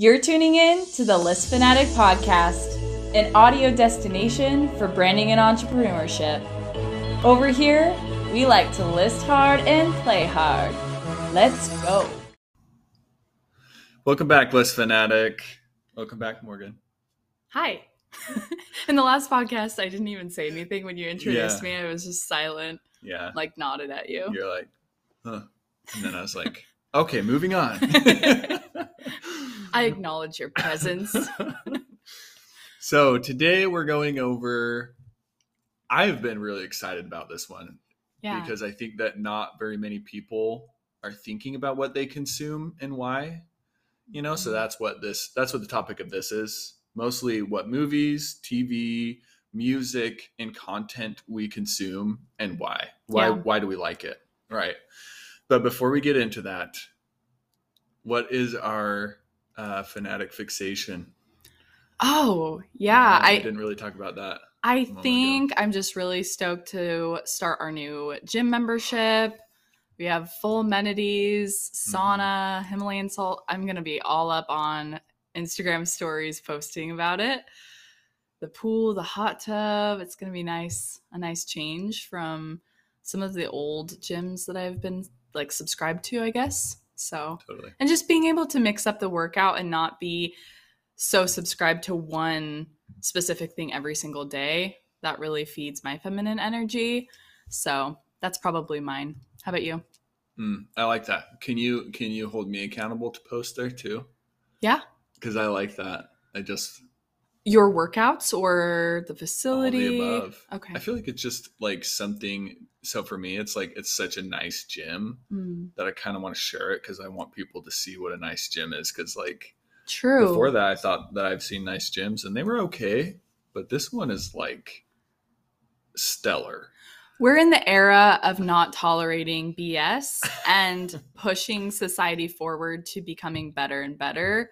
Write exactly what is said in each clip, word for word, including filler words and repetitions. You're tuning in to the List Fanatic podcast, an audio destination for branding and entrepreneurship. Over here, we like to list hard and play hard. Let's go. Welcome back, List Fanatic. Welcome back, Morgan. Hi. In the last podcast, I didn't even say anything when you introduced yeah. me. I was just silent. Yeah. Like nodded at you. You're like, huh. And then I was like, okay, moving on. I acknowledge your presence. So today we're going over, I've been really excited about this one yeah. because I think that not very many people are thinking about what they consume and why, you know, mm-hmm. so that's what this, that's what the topic of this is. Mostly what movies, T V, music, and content we consume and why, why, yeah. why do we like it? Right. But before we get into that, what is our uh, fanatic fixation? Oh, yeah. Um, I, I didn't really talk about that. I think ago. I'm just really stoked to start our new gym membership. We have full amenities, sauna, mm-hmm. Himalayan salt. I'm going to be all up on Instagram stories posting about it. The pool, the hot tub. It's going to be nice. A nice change from some of the old gyms that I've been like subscribed to, I guess. So, totally. And just being able to mix up the workout and not be so subscribed to one specific thing every single day, that really feeds my feminine energy. So that's probably mine. How about you? Mm, I like that. Can you, can you hold me accountable to post there too? Yeah. Cause I like that. I just. Your workouts or the facility? All the above. Okay. I feel like it's just like something. So for me, it's like, it's such a nice gym mm. that I kind of want to share it because I want people to see what a nice gym is. Cause like True. before that, I thought that I've seen nice gyms and they were okay, but this one is like stellar. We're in the era of not tolerating B S and pushing society forward to becoming better and better.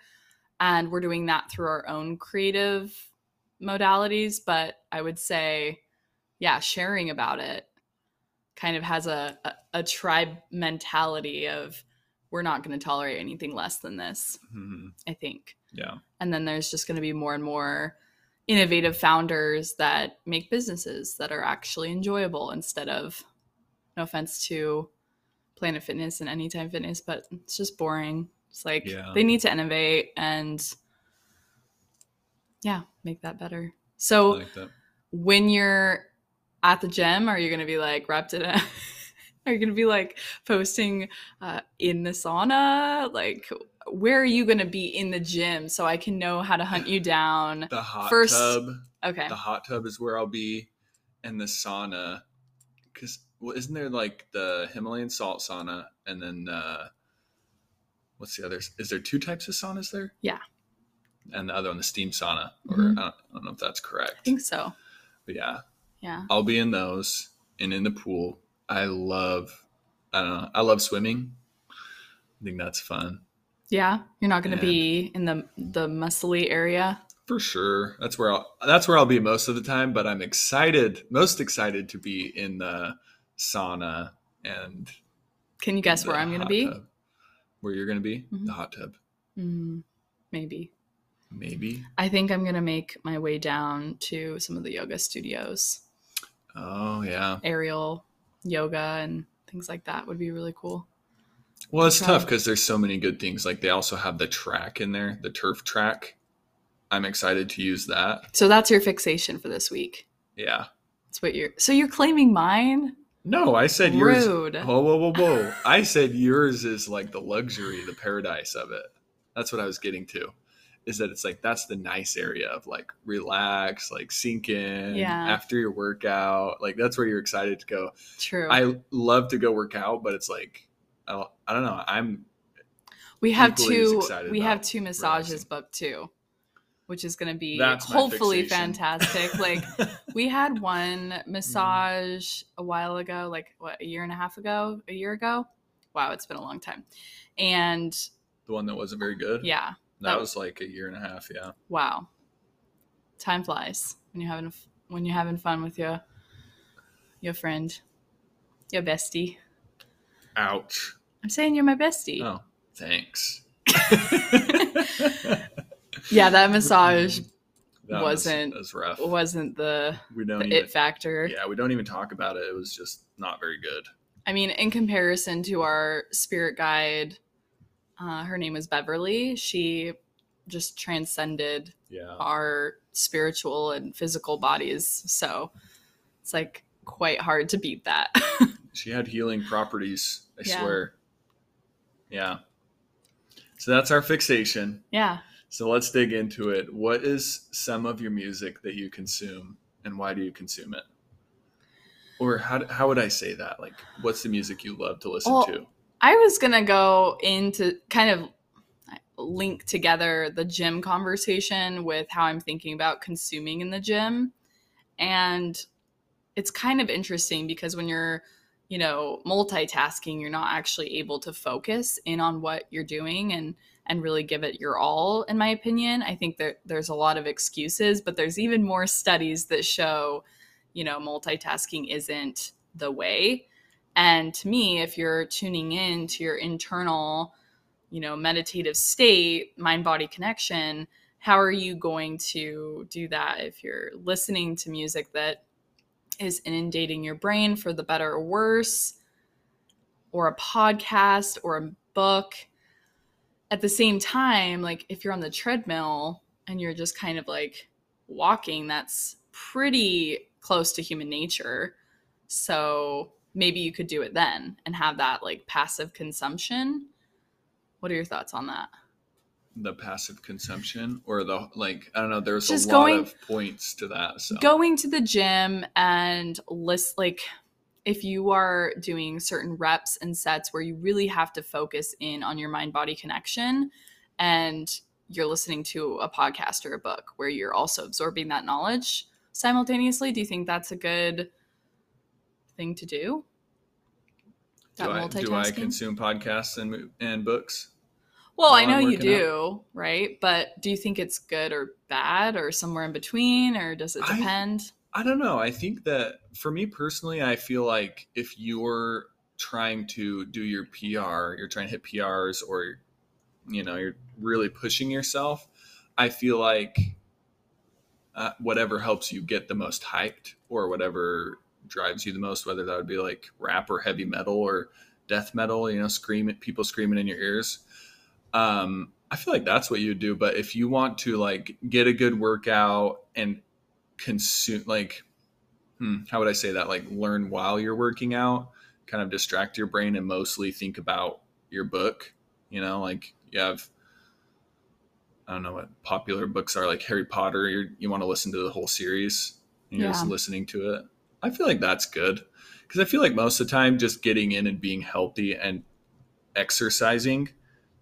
And we're doing that through our own creative modalities. But I would say, yeah, sharing about it kind of has a, a, a tribe mentality of we're not going to tolerate anything less than this, mm-hmm. I think. Yeah. And then there's just going to be more and more innovative founders that make businesses that are actually enjoyable instead of, no offense to Planet Fitness and Anytime Fitness, but it's just boring. It's like yeah. they need to innovate and yeah, make that better. So I like that. When you're at the gym, are you going to be like wrapped in a, are you going to be like posting uh, in the sauna? Like where are you going to be in the gym so I can know how to hunt you down? The hot First, tub. Okay. The hot tub is where I'll be, and the sauna. Cause well, isn't there like the Himalayan salt sauna and then uh what's the other? Is there two types of saunas there? Yeah. And the other one, the steam sauna, or mm-hmm. I, don't, I don't know if that's correct. I think so. But yeah. Yeah. I'll be in those and in the pool. I love, I don't know. I love swimming. I think that's fun. Yeah. You're not going to be in the, the muscly area. For sure. That's where I'll, that's where I'll be most of the time, but I'm excited, most excited to be in the sauna. And can you guess where I'm going to be? Tub. Where you're going to be? Mm-hmm. The hot tub. Mm, maybe. Maybe. I think I'm going to make my way down to some of the yoga studios. Oh, yeah. Aerial yoga and things like that would be really cool. Well, it's tough because there's so many good things. Like they also have the track in there, the turf track. I'm excited to use that. So that's your fixation for this week. Yeah. That's what you're. So you're claiming mine? No, I said yours. Rude. Whoa, whoa, whoa, whoa. I said yours is like the luxury, the paradise of it. That's what I was getting to, is that it's like, that's the nice area of like, relax, like sink in yeah. after your workout. Like that's where you're excited to go. True. I love to go work out, but it's like, I, I don't know. I'm. We have two, we have two massages booked too, which is going to be That's hopefully fantastic. Like we had one massage a while ago, like what, a year and a half ago, a year ago. Wow. It's been a long time. And the one that wasn't very good. Yeah. That, that was like a year and a half. Yeah. Wow. Time flies when you're having, when you're having fun with your, your friend, your bestie. Ouch. I'm saying you're my bestie. Oh, thanks. Yeah, that massage that wasn't was, was rough. Wasn't the, we don't the even, it factor. Yeah, we don't even talk about it. It was just not very good. I mean, in comparison to our spirit guide, uh, her name is Beverly. She just transcended yeah. our spiritual and physical bodies. So it's like quite hard to beat that. She had healing properties, I yeah. swear. Yeah. So that's our fixation. Yeah. So let's dig into it. What is some of your music that you consume, and why do you consume it? Or how how would I say that? Like, what's the music you love to listen well, to? I was going to go into kind of link together the gym conversation with how I'm thinking about consuming in the gym. And it's kind of interesting because when you're, you know, multitasking, you're not actually able to focus in on what you're doing and and really give it your all, in my opinion. I think that there's a lot of excuses, but there's even more studies that show, you know, multitasking isn't the way. And to me, if you're tuning in to your internal, you know, meditative state, mind-body connection, how are you going to do that if you're listening to music that is inundating your brain for the better or worse, or a podcast or a book? At the same time, like if you're on the treadmill and you're just kind of like walking, that's pretty close to human nature. So maybe you could do it then and have that like passive consumption. What are your thoughts on that? The passive consumption or the, like, I don't know, there's just a lot going, of points to that. So going to the gym and list, like if you are doing certain reps and sets where you really have to focus in on your mind-body connection, and you're listening to a podcast or a book where you're also absorbing that knowledge simultaneously, do you think that's a good thing to do? That do, I, do I consume podcasts and and books? Well, I know you do, out? Right? But do you think it's good or bad or somewhere in between, or does it depend? I, I don't know. I think that for me personally, I feel like if you're trying to do your P R, you're trying to hit P Rs, or, you know, you're really pushing yourself, I feel like uh, whatever helps you get the most hyped or whatever drives you the most, whether that would be like rap or heavy metal or death metal, you know, scream at people screaming in your ears. Um, I feel like that's what you do. But if you want to like get a good workout and consume, like, hmm, how would I say that? Like learn while you're working out, kind of distract your brain and mostly think about your book, you know, like you have, I don't know what popular books are, like Harry Potter, you're, you want to listen to the whole series and you're yeah. just listening to it. I feel like that's good because I feel like most of the time just getting in and being healthy and exercising,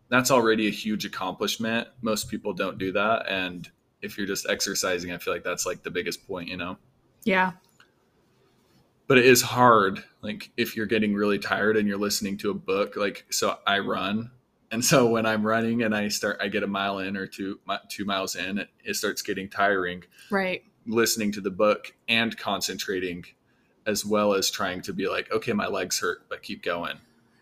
that's already a huge accomplishment. Most people don't do that. And if you're just exercising, I feel like that's like the biggest point, you know? Yeah. But it is hard. Like if you're getting really tired and you're listening to a book, like, so I run. And so when I'm running and I start, I get a mile in or two, two miles in, it, it starts getting tiring. Right. Listening to the book and concentrating as well as trying to be like, okay, my legs hurt, but keep going.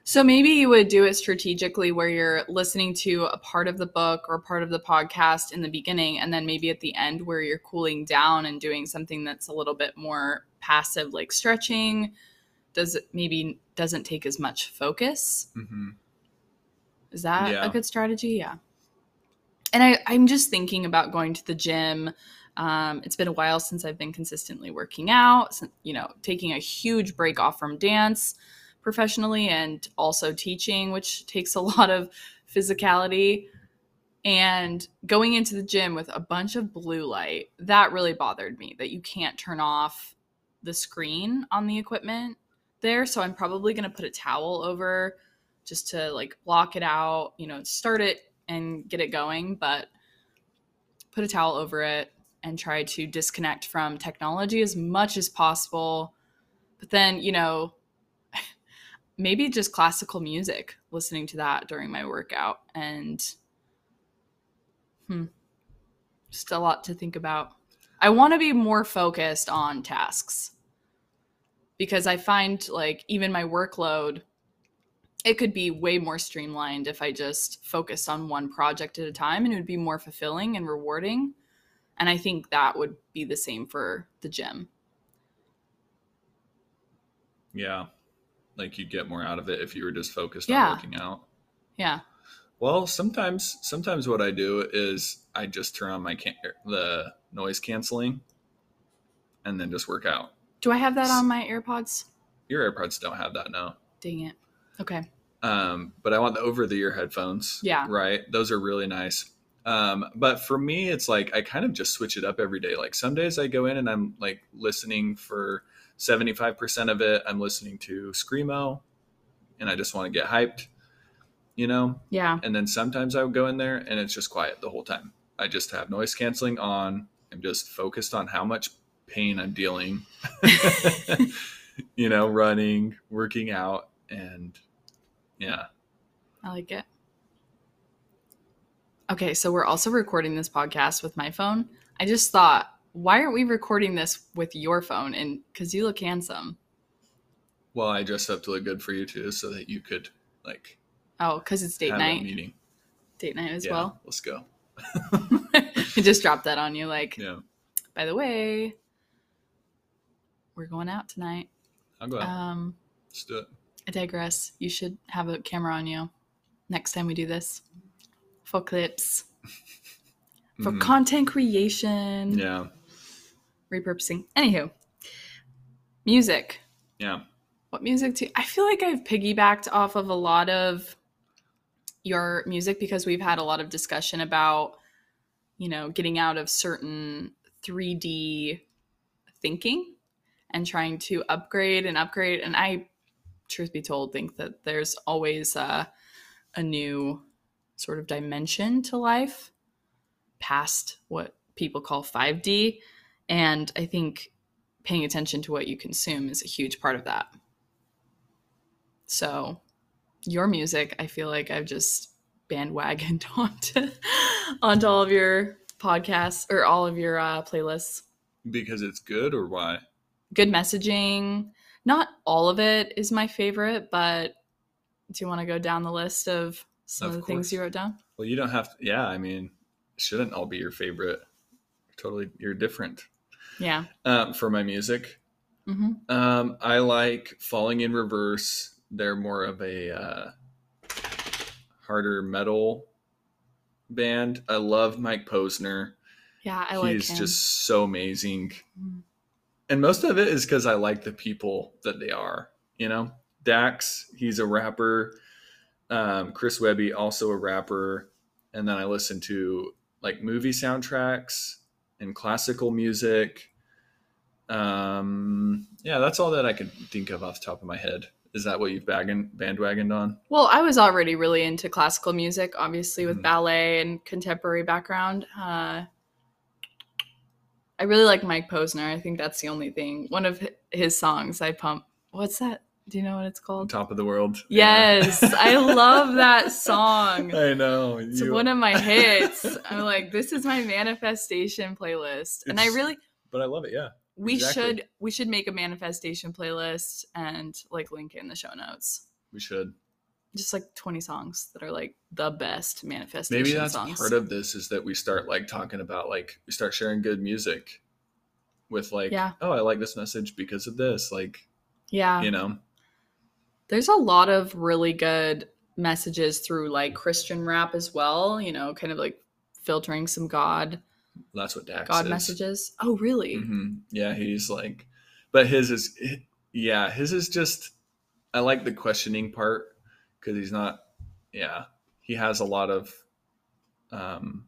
So maybe you would do it strategically where you're listening to a part of the book or part of the podcast in the beginning. And then maybe at the end where you're cooling down and doing something that's a little bit more passive, like stretching, does it maybe doesn't take as much focus. Mm-hmm. Is that yeah. a good strategy? Yeah. And I, I'm just thinking about going to the gym. Um, it's been a while since I've been consistently working out, you know, taking a huge break off from dance professionally and also teaching, which takes a lot of physicality, and going into the gym with a bunch of blue light. That really bothered me that you can't turn off the screen on the equipment there. So I'm probably going to put a towel over just to like block it out, you know, start it and get it going, but put a towel over it and try to disconnect from technology as much as possible. But then, you know, maybe just classical music, listening to that during my workout. And hmm, just a lot to think about. I want to be more focused on tasks because I find like even my workload it could be way more streamlined if I just focused on one project at a time, and it would be more fulfilling and rewarding. And I think that would be the same for the gym. Yeah. Like you'd get more out of it if you were just focused yeah. on working out. Yeah. Well, sometimes, sometimes what I do is I just turn on my can- the noise canceling and then just work out. Do I have that on my AirPods? Your AirPods don't have that, no. Dang it. Okay. Um, but I want the over-the-ear headphones. Yeah. Right? Those are really nice. Um, but for me, it's like I kind of just switch it up every day. Like some days I go in and I'm like listening for seventy-five percent of it. I'm listening to Screamo and I just want to get hyped, you know? Yeah. And then sometimes I would go in there and it's just quiet the whole time. I just have noise canceling on. I'm just focused on how much pain I'm dealing, you know, running, working out. And yeah. I like it. Okay, so we're also recording this podcast with my phone. I just thought, why aren't we recording this with your phone? And because you look handsome. Well, I dressed up to look good for you too, so that you could like. Oh, because it's date have night. A meeting. Date night as yeah, well. Let's go. I just dropped that on you, like. Yeah. By the way, we're going out tonight. I'll go out. Um, let's do it. I digress. You should have a camera on you next time we do this. For clips. For mm-hmm. content creation. Yeah. Repurposing. Anywho. Music. Yeah. What music do you, I feel like I've piggybacked off of a lot of your music because we've had a lot of discussion about, you know, getting out of certain three D thinking and trying to upgrade and upgrade. And I, truth be told, think that there's always uh, a new sort of dimension to life past what people call five D. And I think paying attention to what you consume is a huge part of that. So your music, I feel like I've just bandwagoned onto, onto all of your podcasts or all of your uh, playlists. Because it's good or why? Good messaging. Not all of it is my favorite, but do you want to go down the list of some of, of the course. Things you wrote down? Well, you don't have to. Yeah. I mean, it shouldn't all be your favorite. Totally. You're different. Yeah. Um, for my music. Mm-hmm. Um, I like Falling in Reverse. They're more of a, uh, harder metal band. I love Mike Posner. Yeah. I He's like him. He's just so amazing. Mm-hmm. And most of it is because I like the people that they are, you know. Dax, he's a rapper. Um, Chris Webby, also a rapper. And then I listen to like movie soundtracks and classical music. Um, yeah, that's all that I could think of off the top of my head. Is that what you've bagging, bandwagoned on? Well, I was already really into classical music, obviously with mm-hmm. ballet and contemporary background. Uh, I really like Mike Posner. I think that's the only thing. One of his songs I pump. What's that? Do you know what it's called? Top of the World. Yes. Yeah. I love that song. I know. It's you... one of my hits. I'm like, this is my manifestation playlist. It's, and I really. But I love it. Yeah. We exactly. should we should make a manifestation playlist and like link it in the show notes. We should. Just like twenty songs that are like the best manifestation songs. Maybe that's songs. Part of this is that we start like talking about like we start sharing good music with like, yeah. oh, I like this message because of this. Like, yeah, you know. There's a lot of really good messages through like Christian rap as well, you know, kind of like filtering some God. That's what Dax God is. Messages. Oh, really? Mm-hmm. Yeah, he's like, but his is, yeah, his is just, I like the questioning part because he's not, yeah, he has a lot of, um,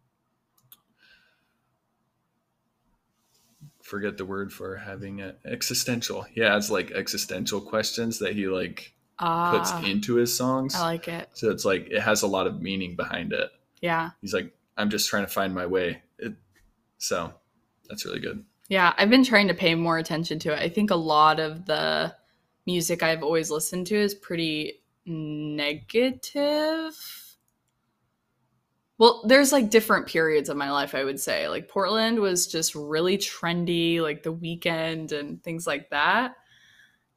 forget the word for having it, existential. He has like existential questions that he like, Uh, puts into his songs. I like it. So it's like it has a lot of meaning behind it. Yeah. He's like, I'm just trying to find my way. It, so that's really good. Yeah, I've been trying to pay more attention to it. I think a lot of the music I've always listened to is pretty negative. Well, there's like different periods of my life, I would say. Like Portland was just really trendy, like The Weeknd and things like that.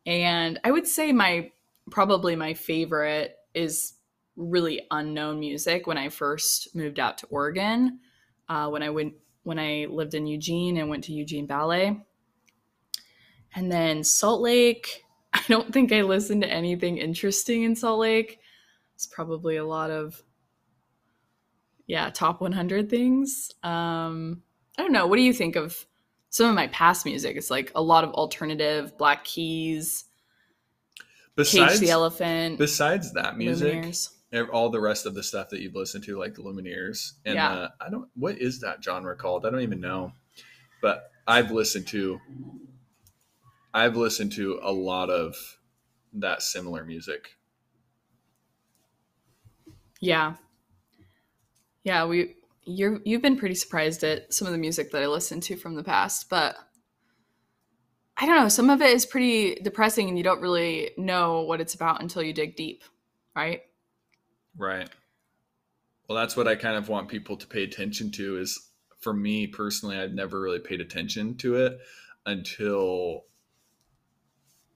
And I would say my probably my favorite is really unknown music when I first moved out to Oregon, uh, when I went, when I lived in Eugene and went to Eugene Ballet. And then Salt Lake, I don't think I listened to anything interesting in Salt Lake. It's probably a lot of, yeah, top one hundred things. Um, I don't know. What do you think of some of my past music? It's like a lot of alternative, Black Keys, Besides, Cage the Elephant. Besides that music, Lumineers. All the rest of the stuff that you've listened to, like the Lumineers. And yeah. uh, I don't, what is that genre called? I don't even know. But I've listened to, I've listened to a lot of that similar music. Yeah. Yeah, we you're you've been pretty surprised at some of the music that I listened to from the past, but I don't know, some of it is pretty depressing and you don't really know what it's about until you dig deep, right? Right. Well, that's what I kind of want people to pay attention to is, for me personally, I've never really paid attention to it until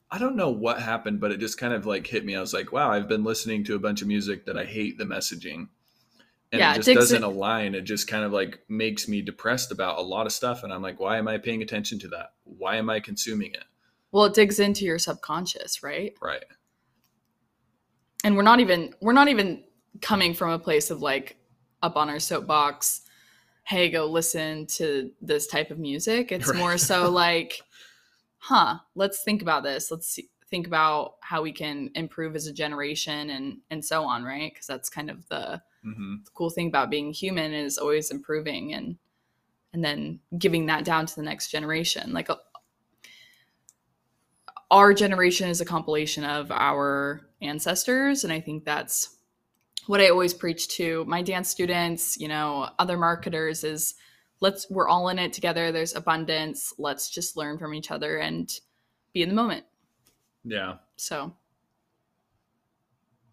I don't know what happened, but it just kind of like hit me. I was like, wow, I've been listening to a bunch of music that I hate the messaging. And yeah, it just it doesn't it, align. It just kind of like makes me depressed about a lot of stuff. And I'm like, why am I paying attention to that? Why am I consuming it? Well, it digs into your subconscious, right? Right. And we're not even, we're not even coming from a place of like up on our soapbox, hey, go listen to this type of music. It's right. More so like, huh, let's think about this. Let's see, think about how we can improve as a generation and, and so on, right? Because that's kind of the... Mm-hmm. The cool thing about being human is always improving and and then giving that down to the next generation. Like a, our generation is a compilation of our ancestors. And I think that's what I always preach to my dance students, you know, other marketers is let's, we're all in it together. There's abundance. Let's just learn from each other and be in the moment. Yeah. So,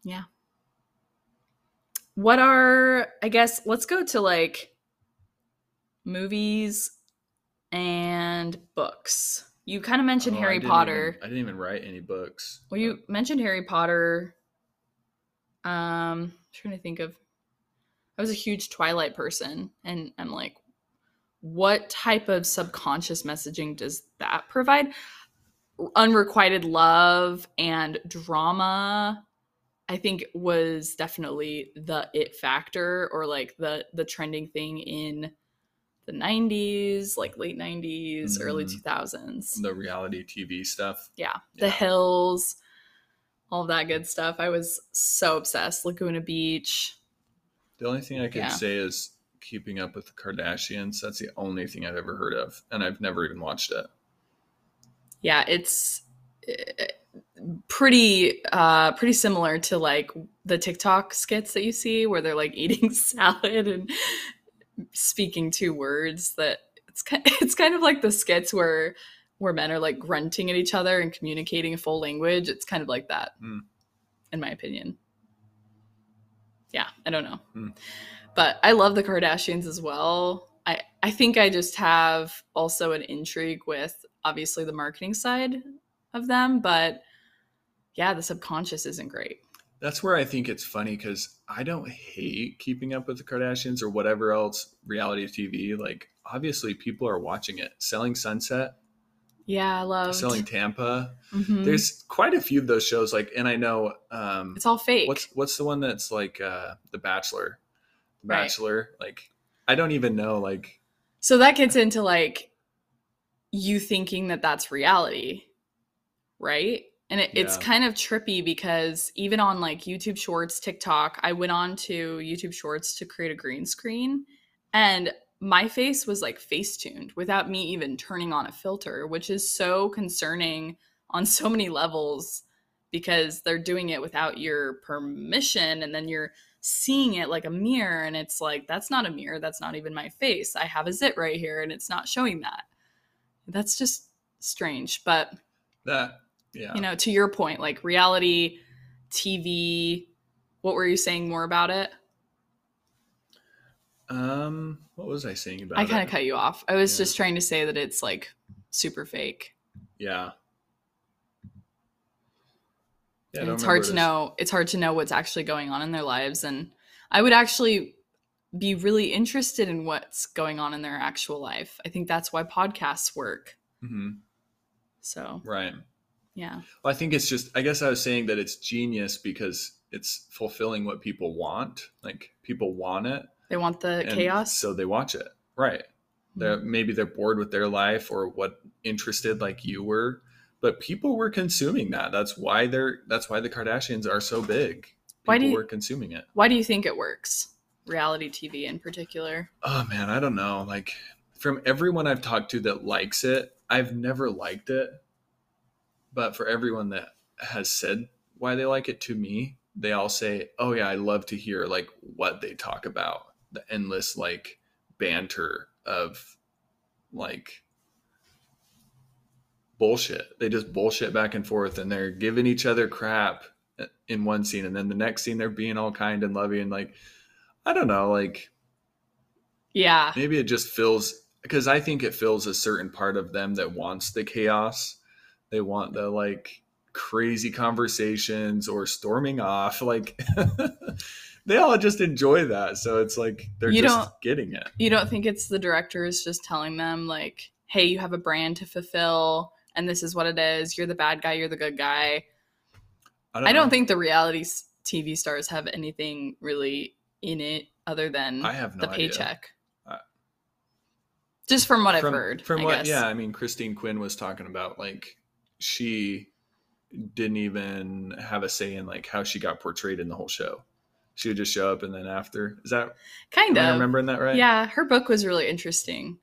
yeah. What are, I guess, let's go to like movies and books. You kind of mentioned oh, Harry I Potter. Even, I didn't even write any books. Well, you mentioned Harry Potter. Um, I'm trying to think of, I was a huge Twilight person. And I'm like, what type of subconscious messaging does that provide? Unrequited love and drama. I think was definitely the it factor or like the, the trending thing in the nineties, like late nineties, mm-hmm. early two thousands. The reality T V stuff. Yeah. yeah. The Hills, all that good stuff. I was so obsessed. Laguna Beach. The only thing I could yeah. say is Keeping Up with the Kardashians. That's the only thing I've ever heard of. And I've never even watched it. Yeah. It's... It, pretty uh pretty similar to like the TikTok skits that you see where they're like eating salad and speaking two words that it's kind of, it's kind of like the skits where where men are like grunting at each other and communicating a full language. It's kind of like that mm. in my opinion. Yeah, I don't know. Mm. But I love the Kardashians as well. I I think I just have also an intrigue with obviously the marketing side of them, but yeah, the subconscious isn't great. That's where I think it's funny because I don't hate Keeping Up with the Kardashians or whatever else reality T V. Like obviously people are watching it. Selling Sunset. Yeah, I love Selling Tampa. Mm-hmm. There's quite a few of those shows. Like, and I know um, it's all fake. What's what's the one that's like uh, The Bachelor? The Bachelor. Right. Like I don't even know. Like so that gets into like you thinking that that's reality. Right. And it, yeah. it's kind of trippy because even on like YouTube Shorts, TikTok, I went on to YouTube Shorts to create a green screen and my face was like face tuned without me even turning on a filter, which is so concerning on so many levels because they're doing it without your permission. And then you're seeing it like a mirror and it's like, that's not a mirror. That's not even my face. I have a zit right here and it's not showing that. That's just strange. But that. Yeah. You know, to your point, like reality, T V, what were you saying more about it? Um, what was I saying about it? I kind of cut you off. I was yeah. just trying to say that it's like super fake. Yeah. Yeah, and it's hard to know. It's hard to know what's actually going on in their lives. And I would actually be really interested in what's going on in their actual life. I think that's why podcasts work. Mm-hmm. So. Right. Yeah. Well, I think it's just, I guess I was saying that it's genius because it's fulfilling what people want. Like people want it. They want the chaos. So they watch it. Right. Mm-hmm. They're, maybe they're bored with their life or what interested like you were, but people were consuming that. That's why they're, that's why the Kardashians are so big. People why do you, were consuming it. Why do you think it works? Reality T V in particular. Oh man, I don't know. Like from everyone I've talked to that likes it, I've never liked it. But for everyone that has said why they like it to me, they all say, oh yeah, I love to hear like what they talk about. The endless like banter of like bullshit. They just bullshit back and forth and they're giving each other crap in one scene. And then the next scene, they're being all kind and loving. And like, I don't know, like, yeah, maybe it just fills, because I think it fills a certain part of them that wants the chaos. They want the like crazy conversations or storming off. Like they all just enjoy that. So it's like, they're you just getting it. You don't think it's the directors just telling them like, hey, you have a brand to fulfill and this is what it is. You're the bad guy. You're the good guy. I don't, I don't think the reality T V stars have anything really in it other than I have no the paycheck. Uh, just from what from, I've heard. From I what, guess. Yeah. I mean, Christine Quinn was talking about like, she didn't even have a say in like how she got portrayed in the whole show. She would just show up and then after. Is that kind of remembering that right? Yeah, her book was really interesting.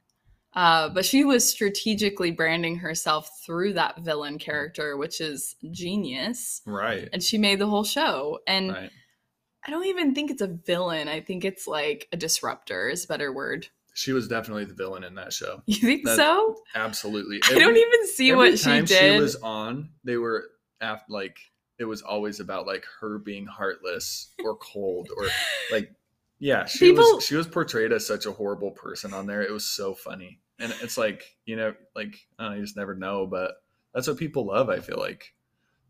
Uh, but she was strategically branding herself through that villain character, which is genius. Right. And she made the whole show. And right. I don't even think it's a villain. I think it's like a disruptor is a better word. She was definitely the villain in that show. You think That's so? Absolutely. Every, I don't even see what she did. Every time she was on, they were after, like, it was always about like her being heartless or cold or like, yeah, she People... was, she was portrayed as such a horrible person on there. It was so funny. And it's like, you know, like, I don't know, you just never know, but that's what people love. I feel like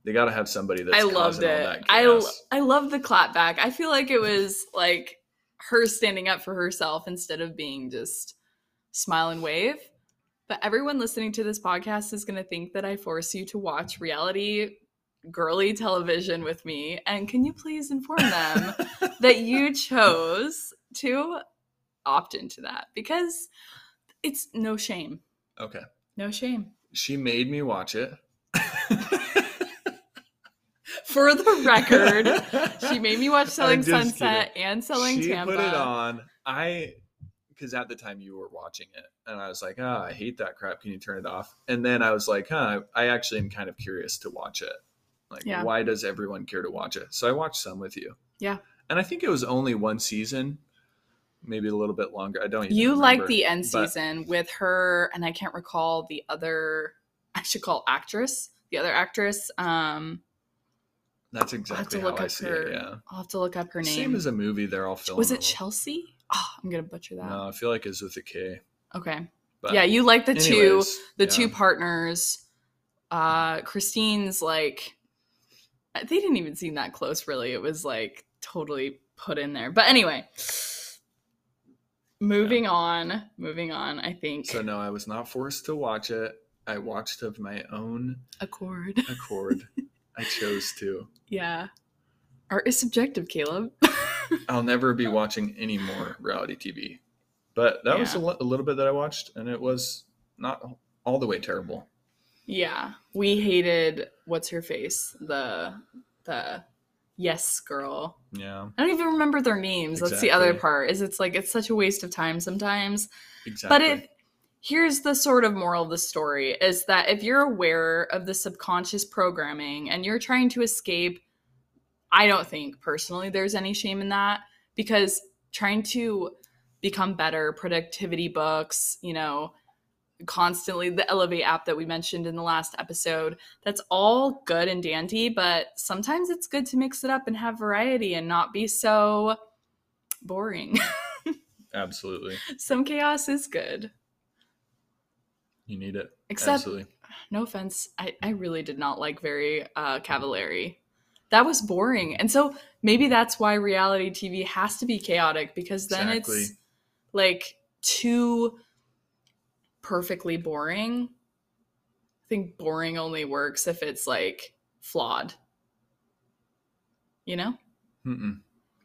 they got to have somebody that's I loved it. All that chaos. I, I love the clap back. I feel like it was like, her standing up for herself instead of being just smile and wave. But everyone listening to this podcast is going to think that I force you to watch reality girly television with me. And can you please inform them that you chose to opt into that? Because it's no shame. Okay. No shame. She made me watch it. For the record, she made me watch Selling Sunset kidding. and Selling she Tampa. She put it on. I, because at the time you were watching it, and I was like, ah, oh, I hate that crap. Can you turn it off? And then I was like, huh, I actually am kind of curious to watch it. Like, yeah. Why does everyone care to watch it? So I watched some with you. Yeah. And I think it was only one season, maybe a little bit longer. I don't even You remember, liked the end but... season with her, and I can't recall the other, I should call actress, the other actress, um... That's exactly how I see her, it, yeah. I'll have to look up her name. Same as a movie, they're all filmed. Was it Chelsea? Oh, I'm going to butcher that. No, I feel like it's with a K. Okay. But yeah, you like the anyways, two the yeah. two partners. Uh, Christine's like, they didn't even seem that close, really. It was like totally put in there. But anyway, moving yeah. on, moving on, I think. So no, I was not forced to watch it. I watched of my own accord. Accord. I chose to. Yeah. Art is subjective, Caleb. I'll never be watching any more reality T V. But that yeah. was a, l- a little bit that I watched, and it was not all the way terrible. Yeah. We hated, what's her face? The, the yes girl. Yeah. I don't even remember their names. Exactly. That's the other part, is it's like, it's such a waste of time sometimes. Exactly. But it... Here's the sort of moral of the story is that if you're aware of the subconscious programming and you're trying to escape, I don't think personally there's any shame in that, because trying to become better, productivity books, you know, constantly the Elevate app that we mentioned in the last episode, that's all good and dandy, but sometimes it's good to mix it up and have variety and not be so boring. Absolutely. Some chaos is good. You need it. Except, absolutely. No offense, I, I really did not like very uh, Cavallari. that was boring. And so maybe that's why reality T V has to be chaotic, because then exactly. it's like too perfectly boring. I think boring only works if it's like flawed, you know? Mm-mm.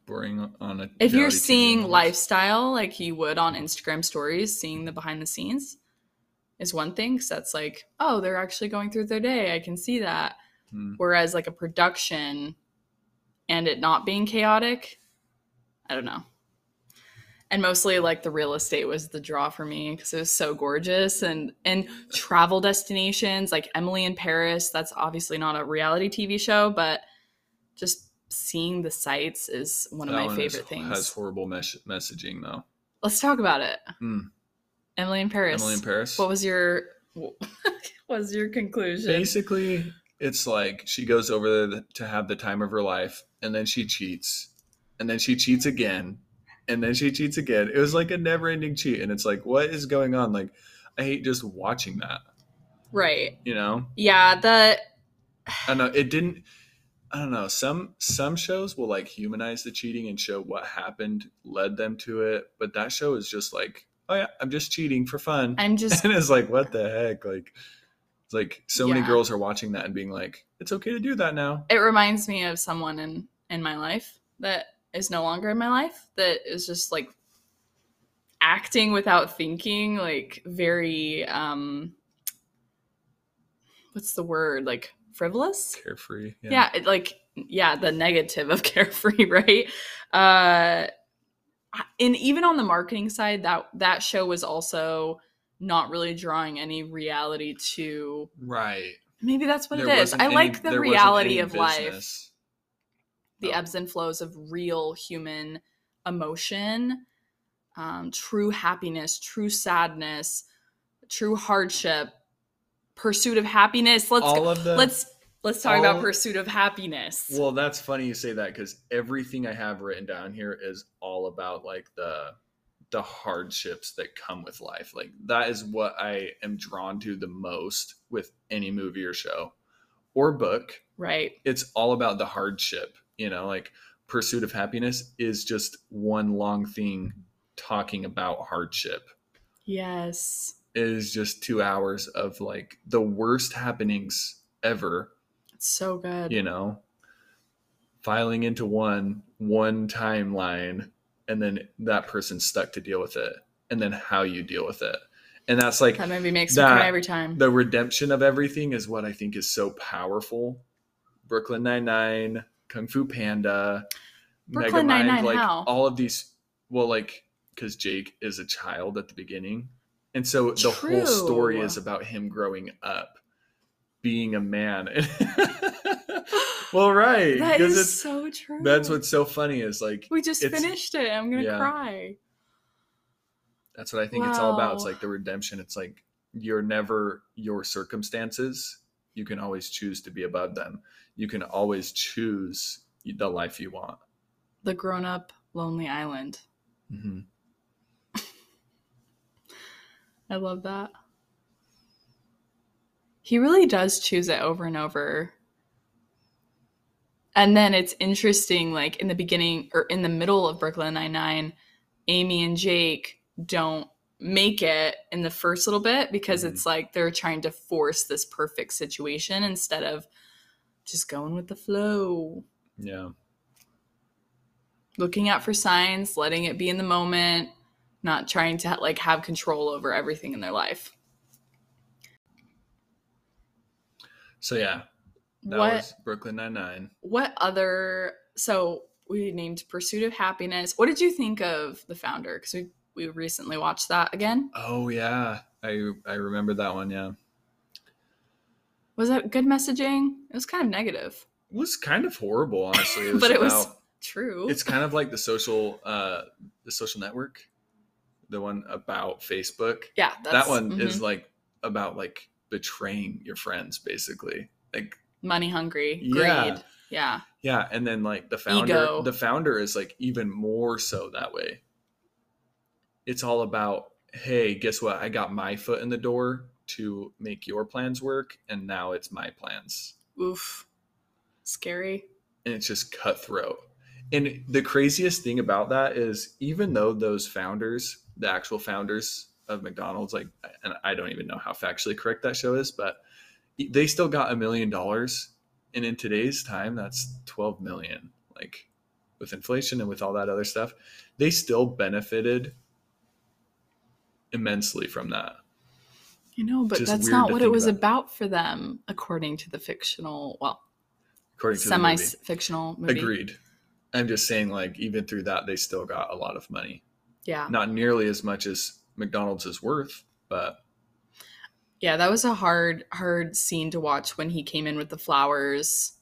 Boring on a if you're seeing lifestyle like you would on Instagram stories, seeing the behind the scenes is one thing, because that's like, oh, they're actually going through their day, I can see that. Mm. Whereas like a production and it not being chaotic, I don't know. And mostly like the real estate was the draw for me, because it was so gorgeous, and and travel destinations like Emily in Paris. That's obviously not a reality T V show, but just seeing the sights is one of that my one favorite is, things. Has horrible mes- messaging though. Let's talk about it. Mm. Emily in Paris. Emily in Paris. What was your what was your conclusion? Basically, it's like she goes over there to have the time of her life, and then she cheats, and then she cheats again, and then she cheats again. It was like a never-ending cheat, and it's like, what is going on? Like, I hate just watching that. Right. You know? Yeah. The. I don't know. It didn't. I don't know. Some some shows will like humanize the cheating and show what happened, led them to it, but that show is just like, oh yeah, I'm just cheating for fun. I'm just, and it's like, what the heck? Like, it's like so yeah. many girls are watching that and being like, it's okay to do that now. It reminds me of someone in, in my life that is no longer in my life, that is just like acting without thinking, like very, um, what's the word? Like frivolous? Carefree. Yeah. yeah it, like, yeah, the negative of carefree, right? Uh, And even on the marketing side, that that show was also not really drawing any reality to. Right. Maybe that's what there it is. I any, like the reality of business. Life. The oh. ebbs and flows of real human emotion, um, true happiness, true sadness, true hardship, pursuit of happiness. Let's all go, of the- let's. Let's talk All, about Pursuit of Happiness. Well, that's funny you say that, because everything I have written down here is all about like the the hardships that come with life. Like that is what I am drawn to the most with any movie or show or book. Right. It's all about the hardship, you know, like Pursuit of Happiness is just one long thing talking about hardship. Yes. It is just two hours of like the worst happenings ever. So good, you know, filing into one one timeline, and then that person's stuck to deal with it, and then how you deal with it. And that's like that movie makes that, me cry every time. The redemption of everything is what I think is so powerful. Brooklyn Nine-Nine, Kung Fu Panda, Brooklyn Megamind, like how? All of these. Well, like because Jake is a child at the beginning, and so the True. Whole story is about him growing up. Being a man. Well, right. That is it's, so true. That's what's so funny is like. We just finished it. I'm going to yeah. cry. That's what I think wow. it's all about. It's like the redemption. It's like you're never your circumstances. You can always choose to be above them. You can always choose the life you want. The grown-up lonely island. Mm-hmm. I love that. He really does choose it over and over. And then it's interesting, like in the beginning or in the middle of Brooklyn Nine-Nine, Amy and Jake don't make it in the first little bit because mm-hmm. it's like they're trying to force this perfect situation instead of just going with the flow. Yeah. Looking out for signs, letting it be in the moment, not trying to like have control over everything in their life. So yeah, that what, was Brooklyn Nine-Nine. What other, so we named Pursuit of Happiness. What did you think of The Founder? Because we, we recently watched that again. Oh yeah, I I remember that one, yeah. Was that good messaging? It was kind of negative. It was kind of horrible, honestly. It was but it about, was true. It's kind of like the social, uh, the social network, the one about Facebook. Yeah. That's, that one mm-hmm. is like about like, betraying your friends, basically, like money hungry greed. yeah yeah yeah and then like the founder Ego. The founder is like even more so that way. It's all about, hey, guess what, I got my foot in the door to make your plans work, and now it's my plans. Oof, scary. and it's just cutthroat. And the craziest thing about that is, even though those founders, the actual founders of McDonald's, like, and I don't even know how factually correct that show is, but they still got a million dollars. And in today's time, that's twelve million, like with inflation and with all that other stuff, they still benefited immensely from that. You know, but that's not what it was about for them, according to the fictional, well, according to semi-fictional movie. Agreed. I'm just saying, like, even through that, they still got a lot of money. Yeah. Not nearly as much as McDonald's is worth, but. Yeah, that was a hard, hard scene to watch when he came in with the flowers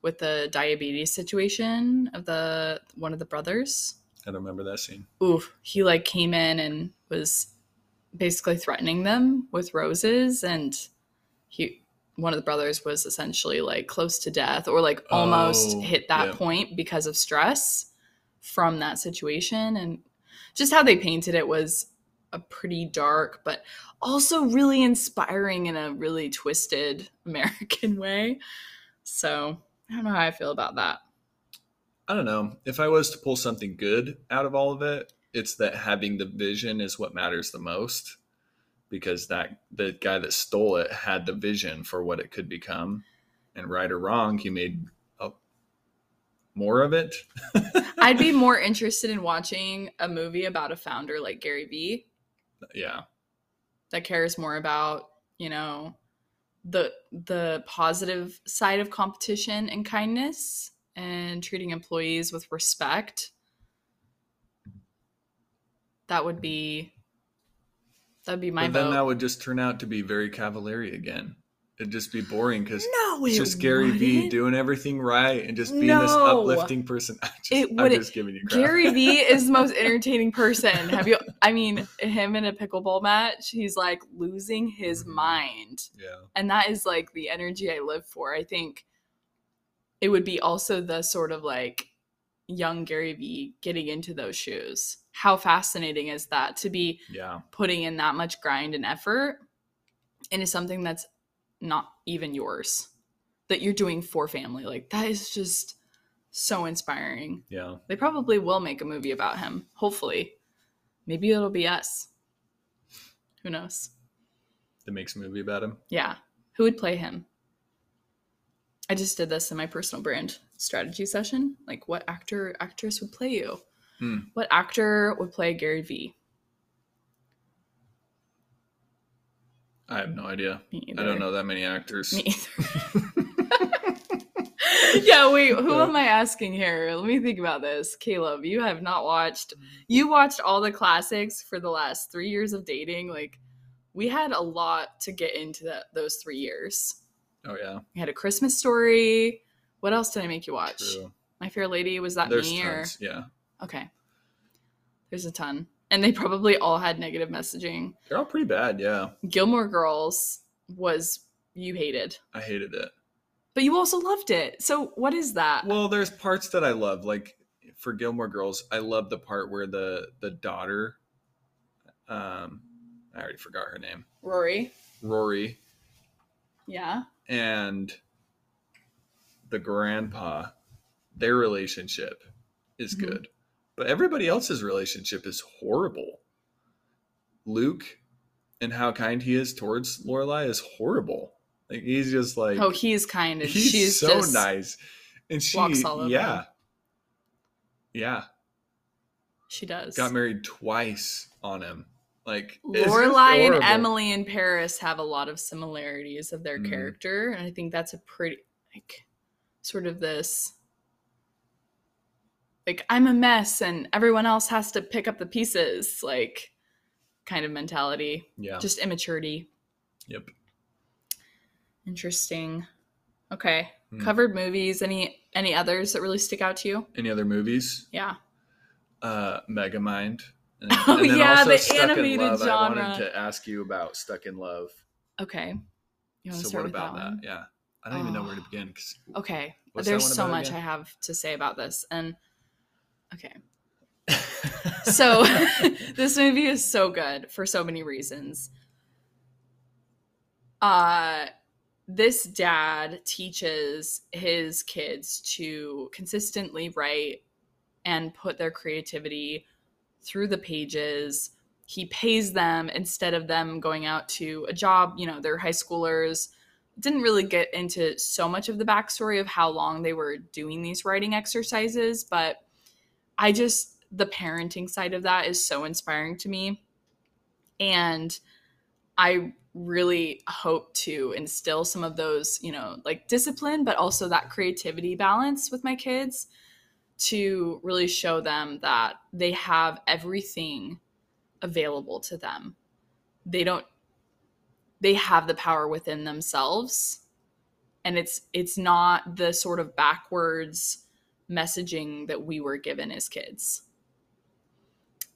with the diabetes situation of the one of the brothers. I don't remember that scene. Oof. He, like, came in and was basically threatening them with roses, and he one of the brothers was essentially, like, close to death, or like almost oh, hit that yeah. point because of stress from that situation. And just how they painted it was a pretty dark, but also really inspiring in a really twisted American way. So I don't know how I feel about that. I don't know. If I was to pull something good out of all of it, it's that having the vision is what matters the most, because that the guy that stole it had the vision for what it could become, and right or wrong, he made a, more of it. I'd be more interested in watching a movie about a founder like Gary Vee. Yeah. That cares more about, you know, the the positive side of competition and kindness and treating employees with respect. That would be, that'd be my vote. But then vote. That would just turn out to be very cavalier again. It'd just be boring because no, it's just Gary wouldn't. Vee doing everything right and just being no. this uplifting person. I just, it I'm just giving you crap. Gary Vee is the most entertaining person. Have you? I mean, him in a pickleball match, he's like losing his mm-hmm. mind. Yeah, and that is like the energy I live for. I think it would be also the sort of like young Gary Vee getting into those shoes. How fascinating is that to be yeah. putting in that much grind and effort into something that's not even yours, that you're doing for family? Like, that is just so inspiring. Yeah. They probably will make a movie about him. Hopefully. Maybe it'll be us. Who knows? That makes a movie about him? Yeah. Who would play him? I just did this in my personal brand strategy session. Like, what actor or actress would play you? Hmm. What actor would play Gary Vee? I have no idea. I don't know that many actors. Me either. Yeah, wait, who am I asking here? Let me think about this. Caleb, you have not watched. You watched all the classics for the last three years of dating. Like, we had a lot to get into that, those three years. Oh, yeah. We had A Christmas Story. What else did I make you watch? True. My Fair Lady, was that There's me? Tons, or... yeah. Okay. There's a ton. And they probably all had negative messaging. They're all pretty bad, yeah. Gilmore Girls was, you hated. I hated it. But you also loved it. So what is that? Well, there's parts that I love. Like, for Gilmore Girls, I love the part where the, the daughter, um, I already forgot her name. Rory. Rory. Yeah. And the grandpa, their relationship is mm-hmm. good. But everybody else's relationship is horrible. Luke and how kind he is towards Lorelai is horrible. Like, he's just like, oh, he's kind and he's she's so just nice, and she walks all over yeah, him. Yeah, she does. Got married twice on him. Like, Lorelai and Emily in Paris have a lot of similarities of their mm. character, and I think that's a pretty like sort of this. Like, I'm a mess and everyone else has to pick up the pieces, like, kind of mentality. Yeah. Just immaturity. Yep. Interesting. Okay. Mm. Covered movies. Any any others that really stick out to you? Any other movies? Yeah. Uh, Megamind. And, oh, and then yeah, also the Stuck animated in Love. Genre. I wanted to ask you about Stuck in Love. Okay. You want to so start what with about that, one? that? Yeah. I don't oh. even know where to begin. Okay. There's so much again? I have to say about this. And... Okay. So this movie is so good for so many reasons. Uh, this dad teaches his kids to consistently write and put their creativity through the pages. He pays them instead of them going out to a job. You know, they're high schoolers. Didn't really get into so much of the backstory of how long they were doing these writing exercises, but I just, the parenting side of that is so inspiring to me. And I really hope to instill some of those, you know, like discipline, but also that creativity balance with my kids to really show them that they have everything available to them. They don't, they have the power within themselves. And it's, it's not the sort of backwards messaging that we were given as kids.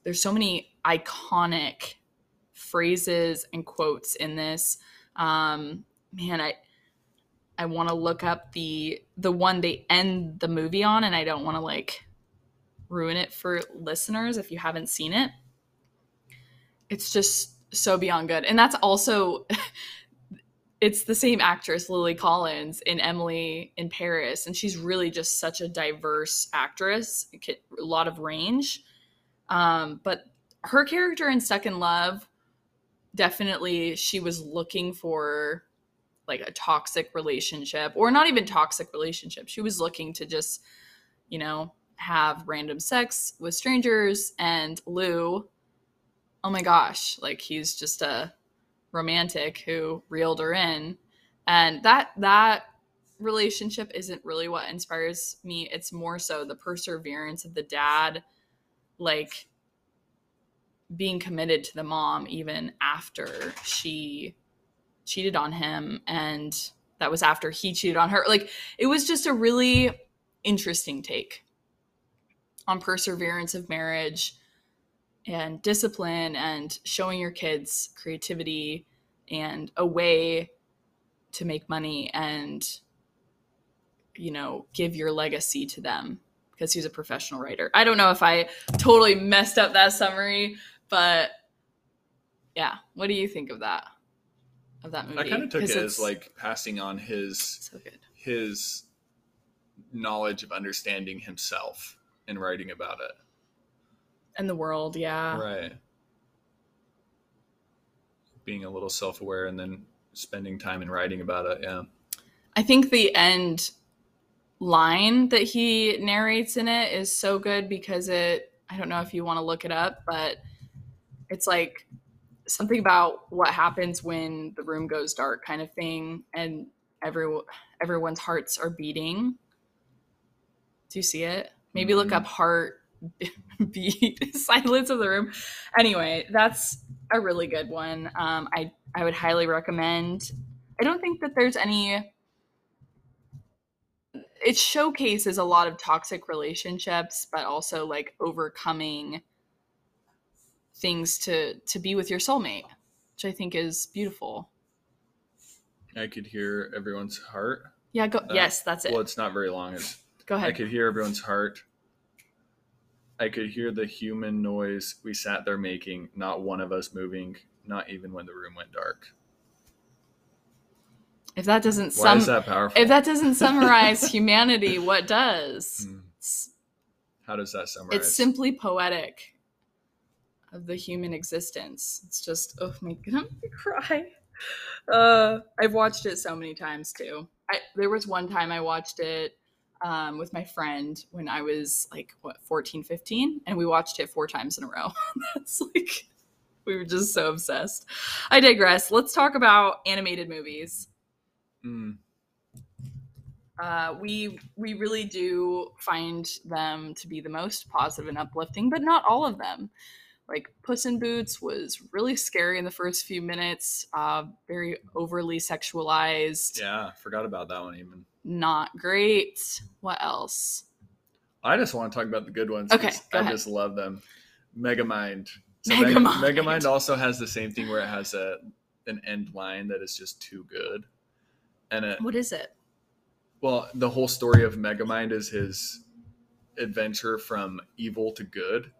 There's so many iconic phrases and quotes in this. Um, man, I, I want to look up the, the one they end the movie on, and I don't want to like ruin it for listeners if you haven't seen it. It's just so beyond good. And that's also, it's the same actress, Lily Collins, in Emily in Paris. And she's really just such a diverse actress, a lot of range. Um, but her character in Stuck in Love, definitely she was looking for like a toxic relationship, or not even toxic relationship. She was looking to just, you know, have random sex with strangers. And Lou, oh my gosh, like he's just a romantic who reeled her in. And that that relationship isn't really what inspires me. It's more so the perseverance of the dad, like being committed to the mom even after she cheated on him. And that was after he cheated on her. Like it was just a really interesting take on perseverance of marriage and discipline and showing your kids creativity and a way to make money and, you know, give your legacy to them, because he's a professional writer. I don't know if I totally messed up that summary, but yeah. What do you think of that? Of that movie? I kind of took it as like passing on his, so good. his knowledge of understanding himself and writing about it. And the world, yeah. Right. Being a little self-aware and then spending time and writing about it, yeah. I think the end line that he narrates in it is so good because it, I don't know if you want to look it up, but it's like something about what happens when the room goes dark kind of thing, and every, everyone's hearts are beating. Do you see it? Maybe mm-hmm. Look up heart beat silence of the room. Anyway, that's a really good one. Um, I, I would highly recommend. I don't think that there's any, it showcases a lot of toxic relationships, but also like overcoming things to, to be with your soulmate, which I think is beautiful. I could hear everyone's heart. Yeah. Go. Uh, yes, that's it. Well, it's not very long. It's, go ahead. I could hear everyone's heart. I could hear the human noise we sat there making, not one of us moving, not even when the room went dark. If that doesn't sum- Why is that powerful? If that doesn't summarize humanity, what does? Mm. How does that summarize? It's simply poetic of the human existence. It's just, oh my God, I cry. Uh, I've watched it so many times too. I, there was one time I watched it Um, with my friend when I was like, what, fourteen, fifteen? And we watched it four times in a row. That's like, we were just so obsessed. I digress. Let's talk about animated movies. Mm. Uh, we, we really do find them to be the most positive and uplifting, but not all of them. Like Puss in Boots was really scary in the first few minutes. Uh, very overly sexualized. Yeah. Forgot about that one even. Not great. What else? I just want to talk about the good ones. Okay, go I ahead. Just love them. Megamind. So Megamind. Meg- Megamind also has the same thing where it has a an end line that is just too good. And it, what is it? Well, the whole story of Megamind is his adventure from evil to good.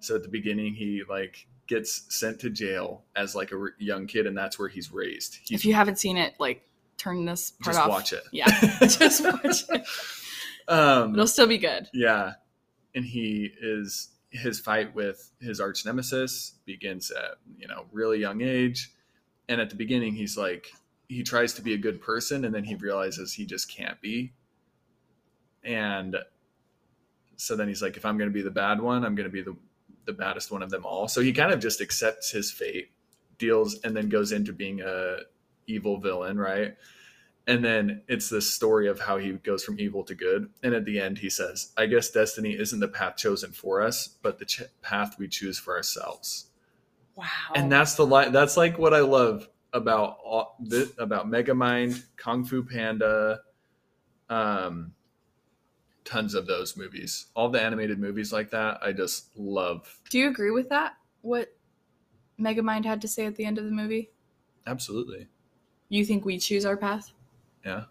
So at the beginning, he like gets sent to jail as like a re- young kid, and that's where he's raised. He's, if you haven't seen it, like turn this part just off. Watch it. Yeah. Just watch it. Um, It'll still be good. Yeah. And he is, his fight with his arch nemesis begins at, you know, really young age. And at the beginning, he's like, he tries to be a good person, and then he realizes he just can't be. And so then he's like, if I'm going to be the bad one, I'm going to be the, the baddest one of them all. So he kind of just accepts his fate, deals, and then goes into being a evil villain, right? And then it's this story of how he goes from evil to good. And at the end, he says, I guess destiny isn't the path chosen for us, but the ch- path we choose for ourselves. Wow. And that's the li- that's like what I love about all this, about Megamind, Kung Fu Panda, um, tons of those movies, all the animated movies like that. I just love. Do you agree with that? What Megamind had to say at the end of the movie? Absolutely. You think we choose our path? Yeah.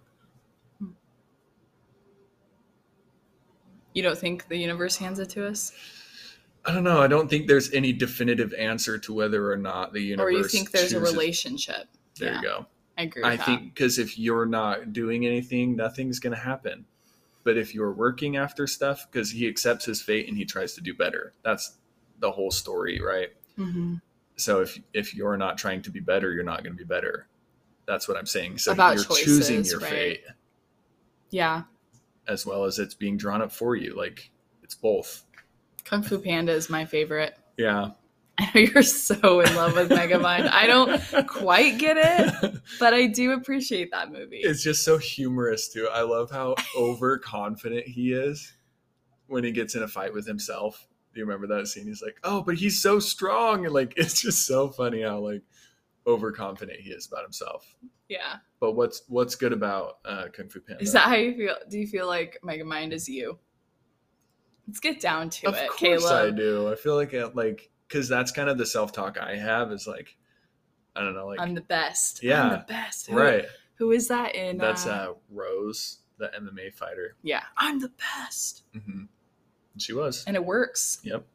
You don't think the universe hands it to us? I don't know. I don't think there's any definitive answer to whether or not the universe. Or you think there's chooses. A relationship. There yeah. you go. I agree with I that. I think because if you're not doing anything, nothing's going to happen. But if you're working after stuff, because he accepts his fate and he tries to do better. That's the whole story, right? Mm-hmm. So if if you're not trying to be better, you're not going to be better. That's what I'm saying. So About you're choices, choosing your right? fate. Yeah. As well as it's being drawn up for you. Like, it's both. Kung Fu Panda is my favorite. Yeah. I know you're so in love with Megamind. I don't quite get it, but I do appreciate that movie. It's just so humorous, too. I love how overconfident he is when he gets in a fight with himself. Do you remember that scene? He's like, oh, but he's so strong. And, like, it's just so funny how, like, overconfident he is about himself. Yeah. But what's what's good about uh, Kung Fu Panda? Is that how you feel? Do you feel like Megamind is you? Let's get down to it, Caleb. Of course I do. I feel like it, like because that's kind of the self-talk I have is like, I don't know, like I'm the best. Yeah, I'm the best. Who, right. Who is that in? That's uh, uh, Rose, the M M A fighter. Yeah, I'm the best. Mm-hmm. She was, and it works. Yep.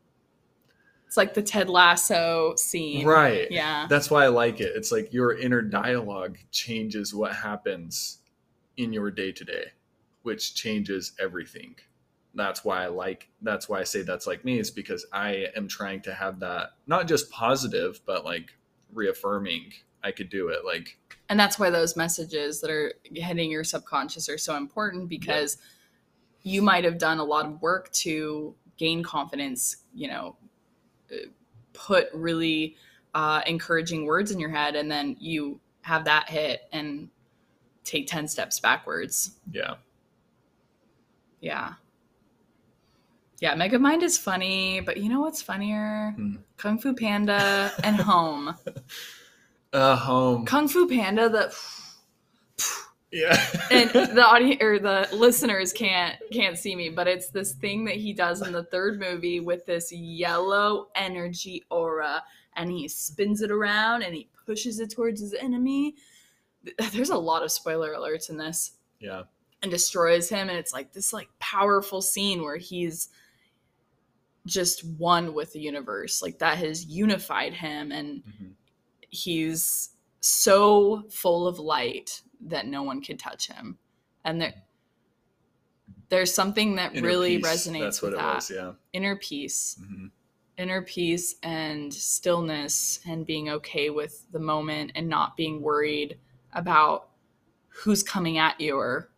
It's like the Ted Lasso scene. Right. Yeah. That's why I like it. It's like your inner dialogue changes what happens in your day to day, which changes everything. That's why I like, that's why I say that's like me, is because I am trying to have that, not just positive, but like reaffirming I could do it. Like, and that's why those messages that are hitting your subconscious are so important, because yeah. you might've done a lot of work to gain confidence, you know, put really uh, encouraging words in your head, and then you have that hit and take ten steps backwards. Yeah. Yeah. Yeah. Megamind is funny, but you know what's funnier? Hmm. Kung Fu Panda and Home. Uh, Home. Kung Fu Panda, the... Yeah. And the audience or the listeners can't can't see me, but it's this thing that he does in the third movie with this yellow energy aura, and he spins it around and he pushes it towards his enemy. There's a lot of spoiler alerts in this. Yeah. And destroys him, and it's like this like powerful scene where he's just one with the universe. Like that has unified him, and mm-hmm. he's so full of light that no one could touch him. And there, there's something that inner really peace. Resonates That's with what that. It was, yeah. Inner peace. Mm-hmm. Inner peace and stillness and being okay with the moment and not being worried about who's coming at you or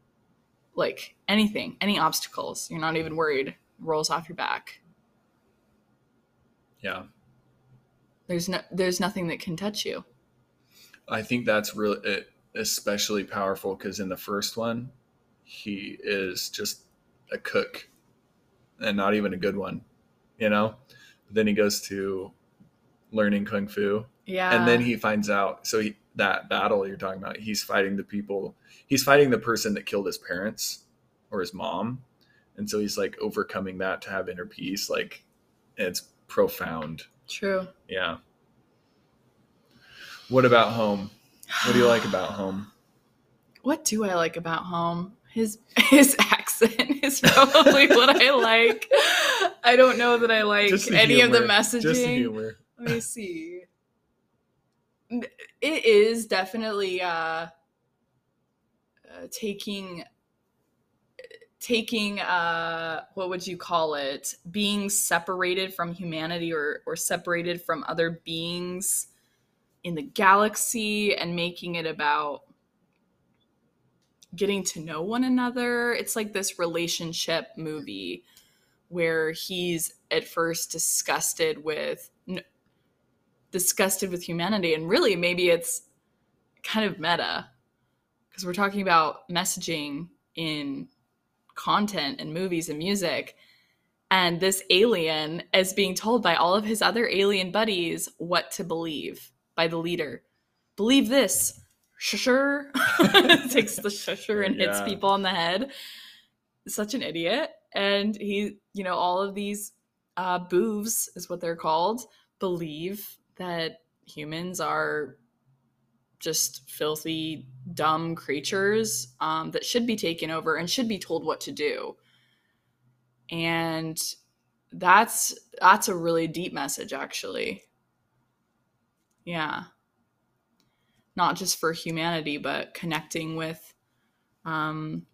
like anything, any obstacles. You're not even worried. It rolls off your back. Yeah. There's no, there's nothing that can touch you. I think that's really it. Especially powerful because in the first one, he is just a cook and not even a good one, you know? But then he goes to learning Kung Fu. Yeah. And then he finds out. So he, that battle you're talking about, he's fighting the people. He's fighting the person that killed his parents or his mom. And so he's like overcoming that to have inner peace. Like it's profound. True. Yeah. What about Home? What do you like about Home? What do I like about Home? His his accent is probably what I like. I don't know that I like any humor. Of the messaging. Just the humor. Let me see. It is definitely uh, uh, taking taking uh what would you call it, being separated from humanity or or separated from other beings in the galaxy and making it about getting to know one another. It's like this relationship movie where he's at first disgusted with disgusted with humanity, and really maybe it's kind of meta because we're talking about messaging in content and movies and music, and this alien is being told by all of his other alien buddies what to believe by the leader. Believe this, shusher. Takes the shusher and yeah. hits people on the head. Such an idiot. And he, you know, all of these uh, boofs is what they're called, believe that humans are just filthy, dumb creatures um, that should be taken over and should be told what to do. And that's that's a really deep message, actually. Yeah. Not just for humanity, but connecting with um,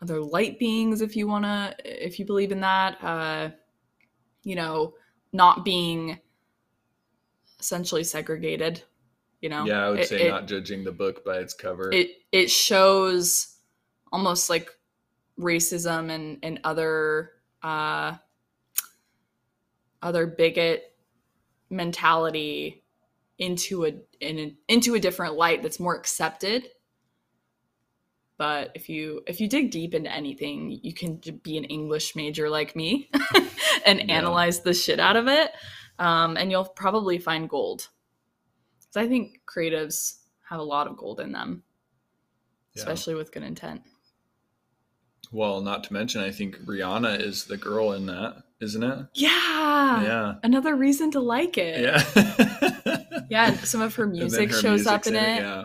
other light beings, if you want to, if you believe in that, uh, you know, not being essentially segregated, you know? Yeah, I would it, say it, not judging the book by its cover. It it shows almost like racism and, and other, uh, other bigot mentality into a, in a into a different light that's more accepted. But if you if you dig deep into anything, you can be an English major like me and yeah. analyze the shit out of it, um, and you'll probably find gold. Because I think creatives have a lot of gold in them, yeah. especially with good intent. Well, not to mention, I think Rihanna is the girl in that, isn't it? Yeah. Yeah. Another reason to like it. Yeah. Yeah. Some of her music her shows up in, in it. it. Yeah.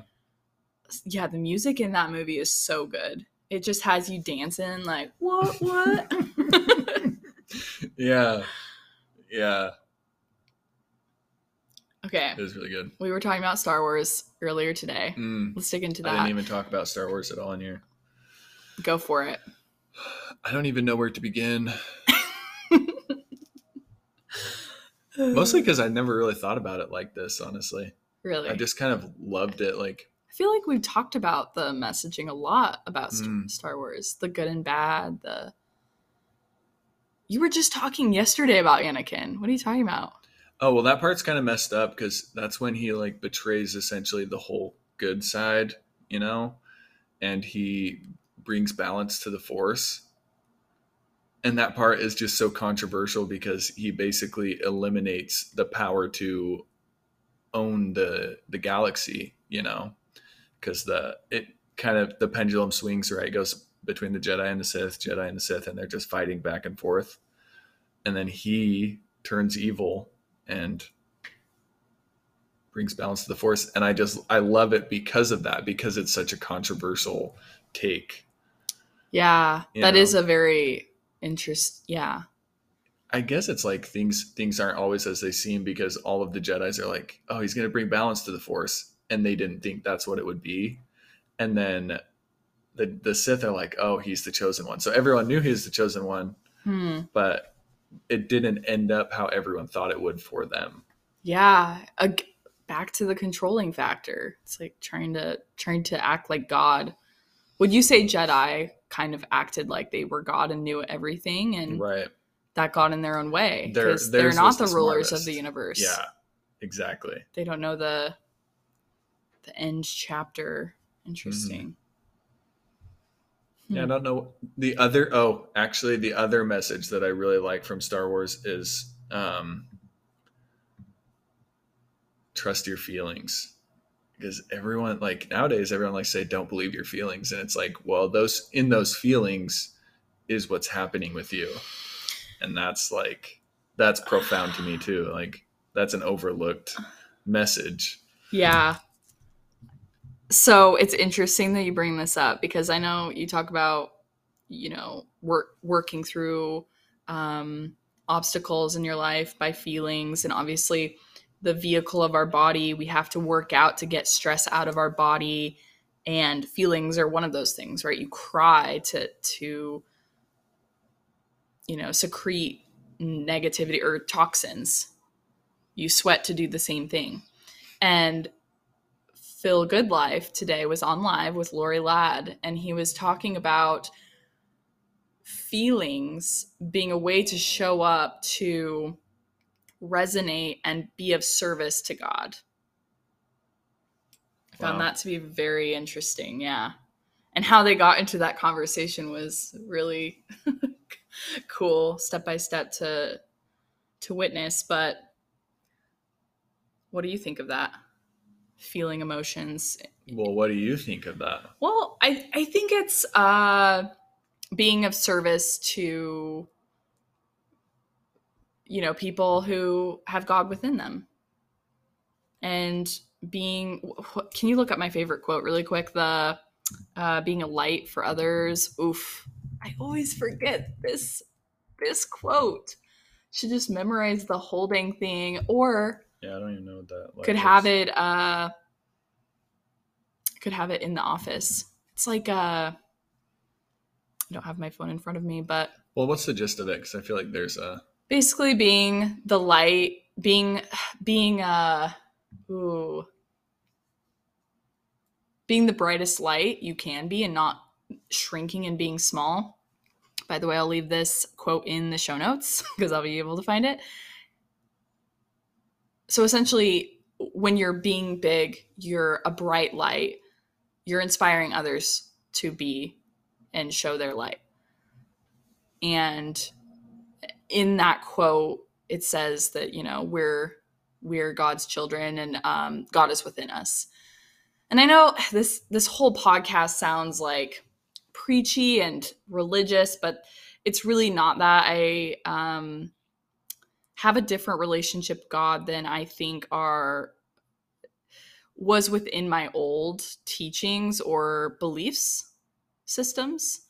Yeah. The music in that movie is so good. It just has you dancing like, what, what? Yeah. Yeah. Okay. It was really good. We were talking about Star Wars earlier today. Mm. Let's dig into that. I didn't even talk about Star Wars at all in here. Go for it. I don't even know where to begin. Mostly because I never really thought about it like this, honestly. Really? I just kind of loved it. Like, I feel like we've talked about the messaging a lot about mm. Star Wars, the good and bad. The You were just talking yesterday about Anakin. What are you talking about? Oh, well, that part's kind of messed up because that's when he like betrays essentially the whole good side, you know, and he brings balance to the Force. And that part is just so controversial because he basically eliminates the power to own the the galaxy, you know, because the it kind of the pendulum swings, right? It goes between the Jedi and the Sith, Jedi and the Sith, and they're just fighting back and forth. And then he turns evil and brings balance to the Force. And I just I love it because of that, because it's such a controversial take. Yeah, you that know? Is a very interest. Yeah, I guess it's like things things aren't always as they seem because all of the Jedis are like, oh, he's going to bring balance to the Force, and they didn't think that's what it would be. And then the the Sith are like, oh, he's the chosen one. So everyone knew he was the chosen one, hmm. but it didn't end up how everyone thought it would for them. Yeah, a, back to the controlling factor. It's like trying to trying to act like God. Would you say Jedi kind of acted like they were God and knew everything and right. that got in their own way? They're, they're not the, the rulers smartest. Of the universe. Yeah, exactly. They don't know the the end chapter. Interesting. Mm-hmm. Hmm. Yeah, I don't know. The other, oh, actually the other message that I really like from Star Wars is um, trust your feelings. Because everyone, like nowadays, everyone likes to say, don't believe your feelings. And it's like, well, those in those feelings is what's happening with you. And that's like, that's profound to me too. Like that's an overlooked message. Yeah. So it's interesting that you bring this up because I know you talk about, you know, work, working through um, obstacles in your life by feelings. And obviously the vehicle of our body, we have to work out to get stress out of our body And feelings are one of those things, right? You cry to, to, you know, secrete negativity or toxins. You sweat to do the same thing. And Phil Goodlife today was on Live with Lori Ladd, and he was talking about feelings being a way to show up, to resonate, and be of service to God. I found wow. that to be very interesting. Yeah. And how they got into that conversation was really cool, step by step to to witness. But what do you think of that? Feeling emotions. Well, what do you think of that? Well, I, I think it's uh, being of service to, you know, people who have God within them. And being, can you look up my favorite quote really quick? The uh, being a light for others. Oof. I always forget this, this quote. Should just memorize the whole dang thing. Or yeah, I don't even know what that like could is. have it. Uh, could have it in the office. It's like uh, I don't have my phone in front of me, but well, what's the gist of it? Because I feel like there's a basically being the light, being being uh, ooh, being the brightest light you can be, and not shrinking and being small. By the way, I'll leave this quote in the show notes because I'll be able to find it. So essentially, when you're being big, you're a bright light. You're inspiring others to be and show their light. And in that quote, it says that, you know, we're we're God's children, and um, God is within us. And I know this this whole podcast sounds like preachy and religious, but it's really not that. I um, have a different relationship with God than I think are was within my old teachings or beliefs systems.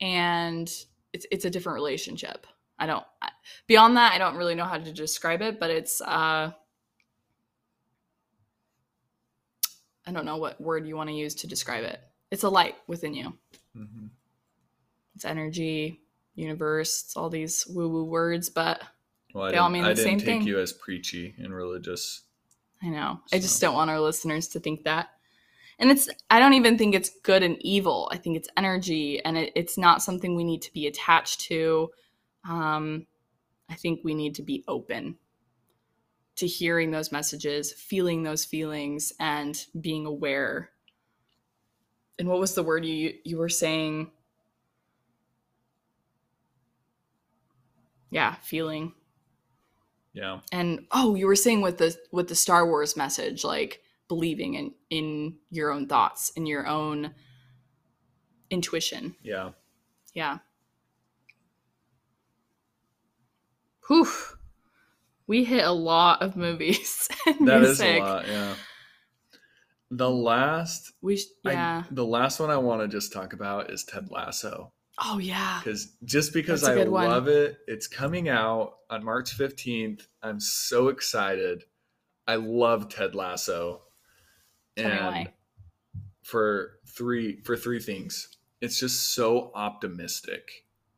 And it's, it's a different relationship. I don't, beyond that, I don't really know how to describe it, but it's, uh, I don't know what word you want to use to describe it. It's a light within you. Mm-hmm. It's energy, universe, it's all these woo-woo words, but Well, I they all mean the same thing. I didn't take you as preachy and religious. I know. So. I just don't want our listeners to think that. And it's I don't even think it's good and evil. I think it's energy, and it, it's not something we need to be attached to. Um, I think we need to be open to hearing those messages, feeling those feelings, and being aware. And what was the word you you were saying? Yeah, feeling. Yeah. And, oh, you were saying with the with the Star Wars message, like believing in, in your own thoughts, in your own intuition. Yeah. Yeah. Whew. We hit a lot of movies and that music. That is a lot, yeah. The last, we sh- yeah. I, the last one I want to just talk about is Ted Lasso. Oh, yeah. Because just because I love it, it's coming out on March fifteenth. I'm so excited. I love Ted Lasso. And for three, for three things. It's just so optimistic.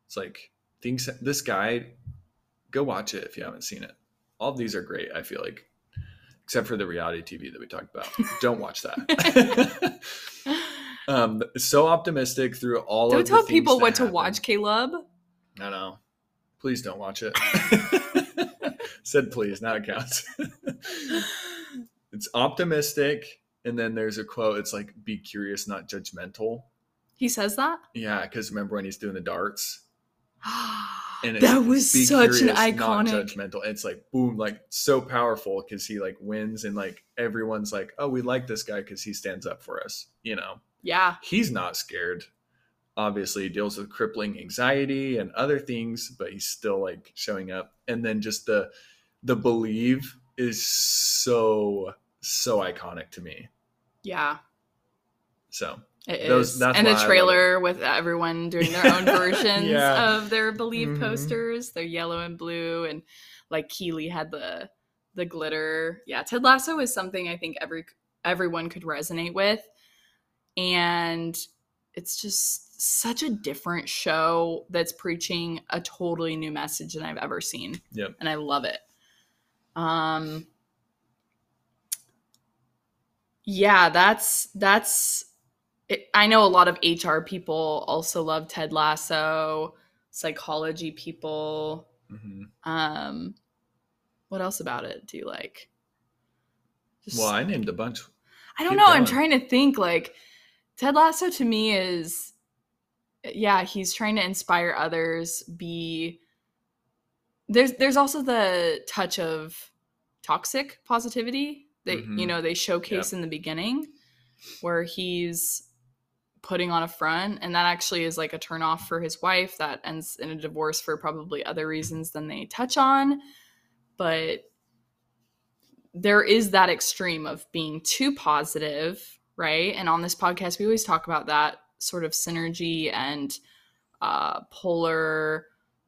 It's like things, this guy, go watch it if you haven't seen it. All of these are great, I feel like, except for the reality T V that we talked about. Don't watch that. Um, so optimistic through all don't of the things. Don't tell people what happen. To watch, Caleb. No, no. Please don't watch it. Said please, now it counts. It's optimistic. And then there's a quote. It's like, be curious, not judgmental. He says that? Yeah, because remember when he's doing the darts? And that was such curious, an iconic. Not judgmental. It's like, boom, like so powerful because he like wins and like everyone's like, oh, we like this guy because he stands up for us, you know? Yeah. He's not scared. Obviously, he deals with crippling anxiety and other things, but he's still like showing up. And then just the the believe is so so iconic to me. Yeah. So it those, is. That's and a trailer with everyone doing their own versions yeah. of their believe mm-hmm. posters. They're yellow and blue, and like Keeley had the the glitter. Yeah, Ted Lasso is something I think every everyone could resonate with. And it's just such a different show that's preaching a totally new message than I've ever seen. Yep. And I love it. Um, yeah, that's, that's, it, I know a lot of H R people also love Ted Lasso, psychology people. Mm-hmm. Um, what else about it do you like? Just, well, I named a bunch. I don't Keep know. Going. I'm trying to think, like, Ted Lasso to me is, yeah, he's trying to inspire others. Be there's there's also the touch of toxic positivity that mm-hmm. you know they showcase yep. in the beginning, where he's putting on a front, and that actually is like a turnoff for his wife that ends in a divorce for probably other reasons than they touch on, but there is that extreme of being too positive, right? And on this podcast, we always talk about that sort of synergy and uh, polar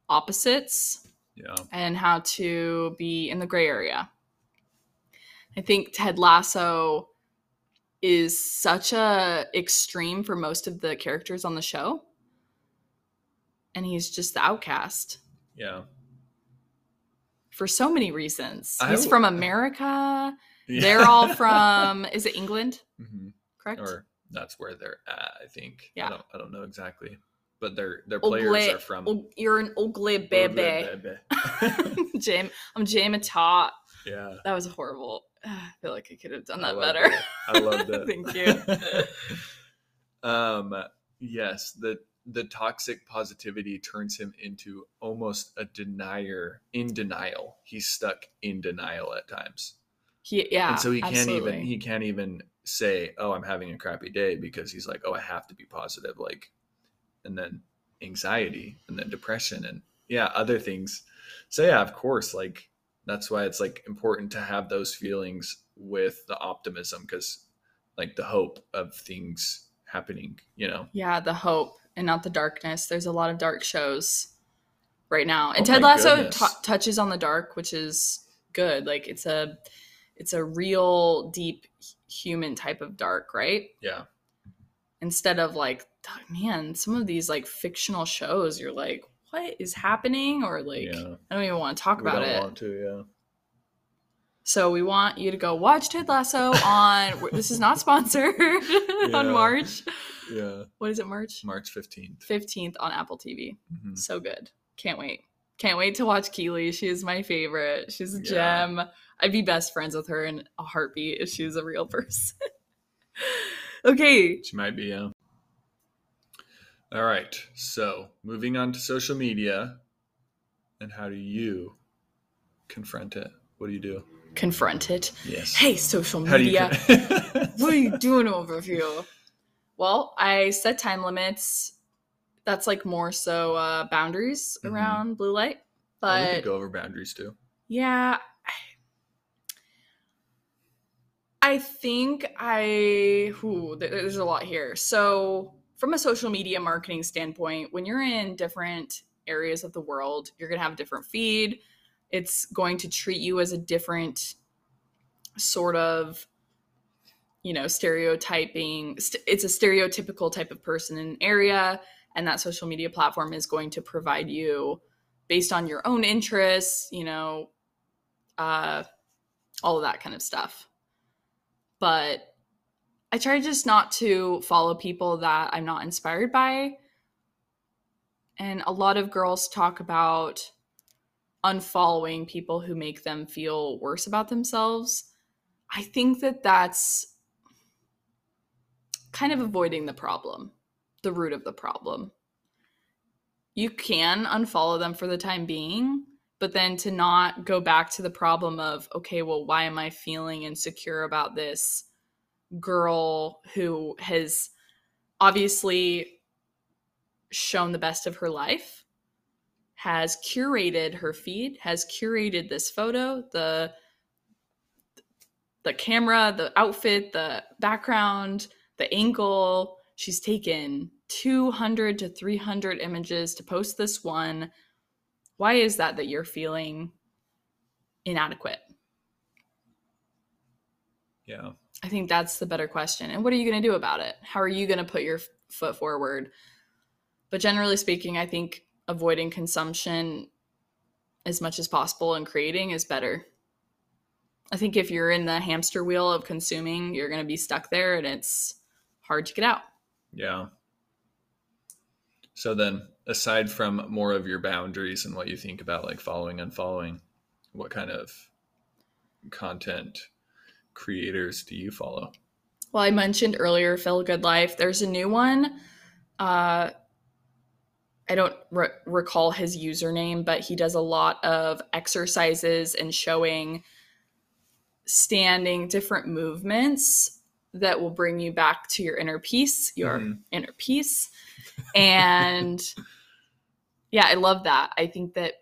opposites yeah. and how to be in the gray area. I think Ted Lasso is such a extreme for most of the characters on the show. And he's just the outcast. Yeah. For so many reasons. I, he's from America. Yeah. They're all from, is it England? Mm-hmm. Correct? Or that's where they're at, I think. Yeah. I don't, I don't know exactly. But their their players Ogle, are from... O- you're an ugly baby. Jam, I'm Jamie Tot. Yeah. That was horrible. I feel like I could have done that I better. It. I love that. Thank you. um, yes, the... the toxic positivity turns him into almost a denier in denial. He's stuck in denial at times. He, yeah. And so he can't absolutely. even, he can't even say, oh, I'm having a crappy day, because he's like, oh, I have to be positive. Like, and then anxiety and then depression and yeah, other things. So yeah, of course, like that's why it's like important to have those feelings with the optimism. 'Cause like the hope of things happening, you know? Yeah. The hope. And not the darkness. There's a lot of dark shows right now. And oh Ted Lasso t- touches on the dark, which is good. Like it's a, it's a real deep human type of dark, right? Yeah. Instead of like, man, some of these like fictional shows, you're like, what is happening? Or like, yeah. I don't even want to talk we about don't it. Want to, yeah. So we want you to go watch Ted Lasso on, this is not sponsored, yeah. on March. Yeah. What is it, March? March fifteenth. fifteenth on Apple T V. Mm-hmm. So good. Can't wait. Can't wait to watch Keely. She is my favorite. She's a yeah. gem. I'd be best friends with her in a heartbeat if she was a real person. Okay. She might be, yeah. All right. So moving on to social media. And how do you confront it? What do you do? Confront it. Yes. Hey, social media. Con- what are you doing over here? Well, I set time limits. That's like more so uh, boundaries mm-hmm. around blue light. But well, we could go over boundaries too. Yeah. I think I, ooh, there's a lot here. So from a social media marketing standpoint, when you're in different areas of the world, you're going to have a different feed. It's going to treat you as a different sort of, you know, stereotyping. St- it's a stereotypical type of person in an area. And that social media platform is going to provide you based on your own interests, you know, uh, all of that kind of stuff. But I try just not to follow people that I'm not inspired by. And a lot of girls talk about unfollowing people who make them feel worse about themselves. I think that that's kind of avoiding the problem, the root of the problem. You can unfollow them for the time being, but then to not go back to the problem of, okay, well, why am I feeling insecure about this girl who has obviously shown the best of her life? Has curated her feed, has curated this photo, the the camera, the outfit, the background, the angle. She's taken two hundred to three hundred images to post this one. Why is that that you're feeling inadequate? Yeah. I think that's the better question. And what are you going to do about it? How are you going to put your f- foot forward? But generally speaking, I think avoiding consumption as much as possible and creating is better. I think if you're in the hamster wheel of consuming, you're going to be stuck there and it's hard to get out. Yeah. So then aside from more of your boundaries and what you think about like following, unfollowing, what kind of content creators do you follow? Well, I mentioned earlier, Phil Goodlife. There's a new one. Uh, I don't re- recall his username, but he does a lot of exercises and showing standing different movements that will bring you back to your inner peace, your mm. inner peace. And yeah, I love that. I think that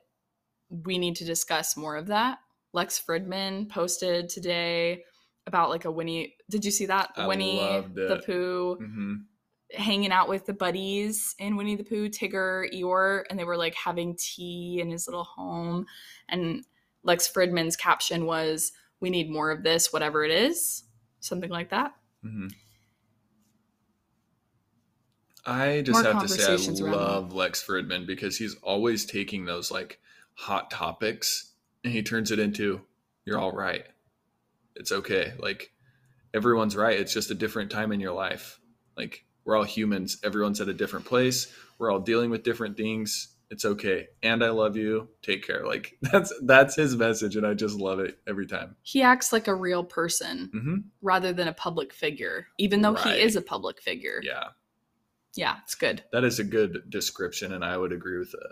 we need to discuss more of that. Lex Fridman posted today about like a Winnie. Did you see that? I Winnie the Pooh. Mm-hmm. Hanging out with the buddies in Winnie the Pooh, Tigger, Eeyore, and they were like having tea in his little home. And Lex Fridman's caption was, "We need more of this, whatever it is," something like that. Mm-hmm. I just more have to say, I love that. Lex Fridman, because he's always taking those like hot topics and he turns it into, "You're all right. It's okay. Like everyone's right. It's just a different time in your life. Like." We're all humans. Everyone's at a different place. We're all dealing with different things. It's okay. And I love you. Take care. Like that's, that's his message. And I just love it every time. He acts like a real person mm-hmm. rather than a public figure, even though right. he is a public figure. Yeah. Yeah. It's good. That is a good description. And I would agree with it.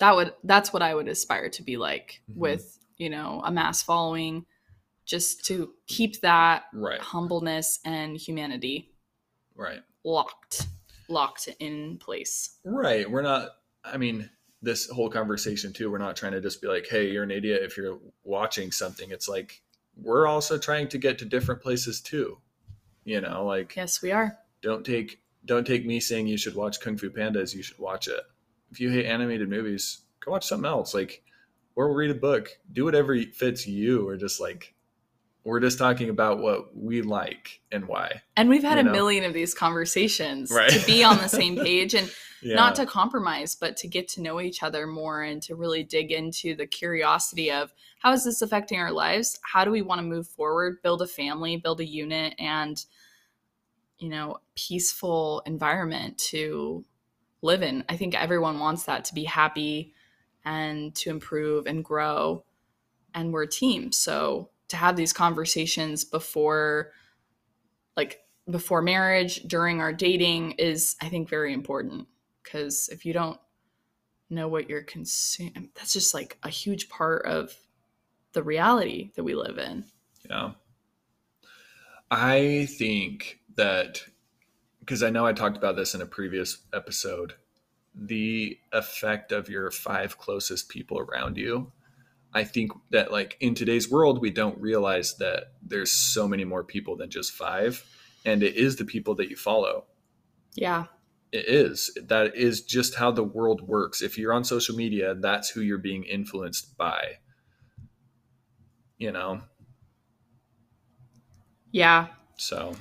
That would, that's what I would aspire to be like mm-hmm. with, you know, a mass following, just to keep that right. humbleness and humanity. Right. Locked, locked in place. Right. We're not, I mean, this whole conversation too, we're not trying to just be like, hey, you're an idiot if you're watching something. It's like, we're also trying to get to different places too. You know, like, yes, we are. Don't take, don't take me saying you should watch Kung Fu Panda as you should watch it. If you hate animated movies, go watch something else. Like, or read a book, do whatever fits you. Or just like, we're just talking about what we like and why. And we've had you know? a million of these conversations right. to be on the same page and yeah. not to compromise, but to get to know each other more and to really dig into the curiosity of how is this affecting our lives? How do we want to move forward, build a family, build a unit and, you know, peaceful environment to live in? I think everyone wants that, to be happy and to improve and grow. And we're a team. So to have these conversations before, like before marriage, during our dating is, I think, very important, because if you don't know what you're consuming, that's just like a huge part of the reality that we live in. Yeah. I think that, because I know I talked about this in a previous episode, the effect of your five closest people around you. I think that like in today's world, we don't realize that there's so many more people than just five, and it is the people that you follow. Yeah, it is. That is just how the world works. If you're on social media, that's who you're being influenced by, you know? Yeah. So,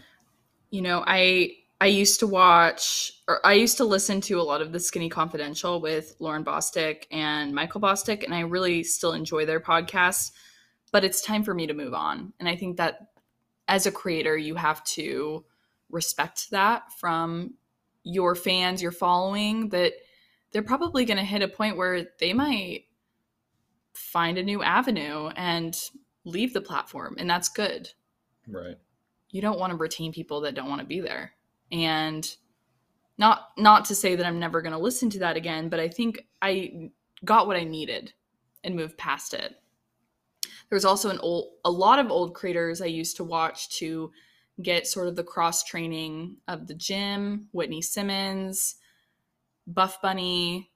you know, I, I used to watch, or I used to listen to a lot of the Skinny Confidential with Lauren Bostick and Michael Bostick, and I really still enjoy their podcast, but it's time for me to move on. And I think that as a creator, you have to respect that from your fans, your following, that they're probably going to hit a point where they might find a new avenue and leave the platform. And that's good. Right. You don't want to retain people that don't want to be there. And not not to say that I'm never going to listen to that again, but I think I got what I needed and moved past it. There was also an old, a lot of old creators I used to watch to get sort of the cross training of the gym, Whitney Simmons, Buff Bunny,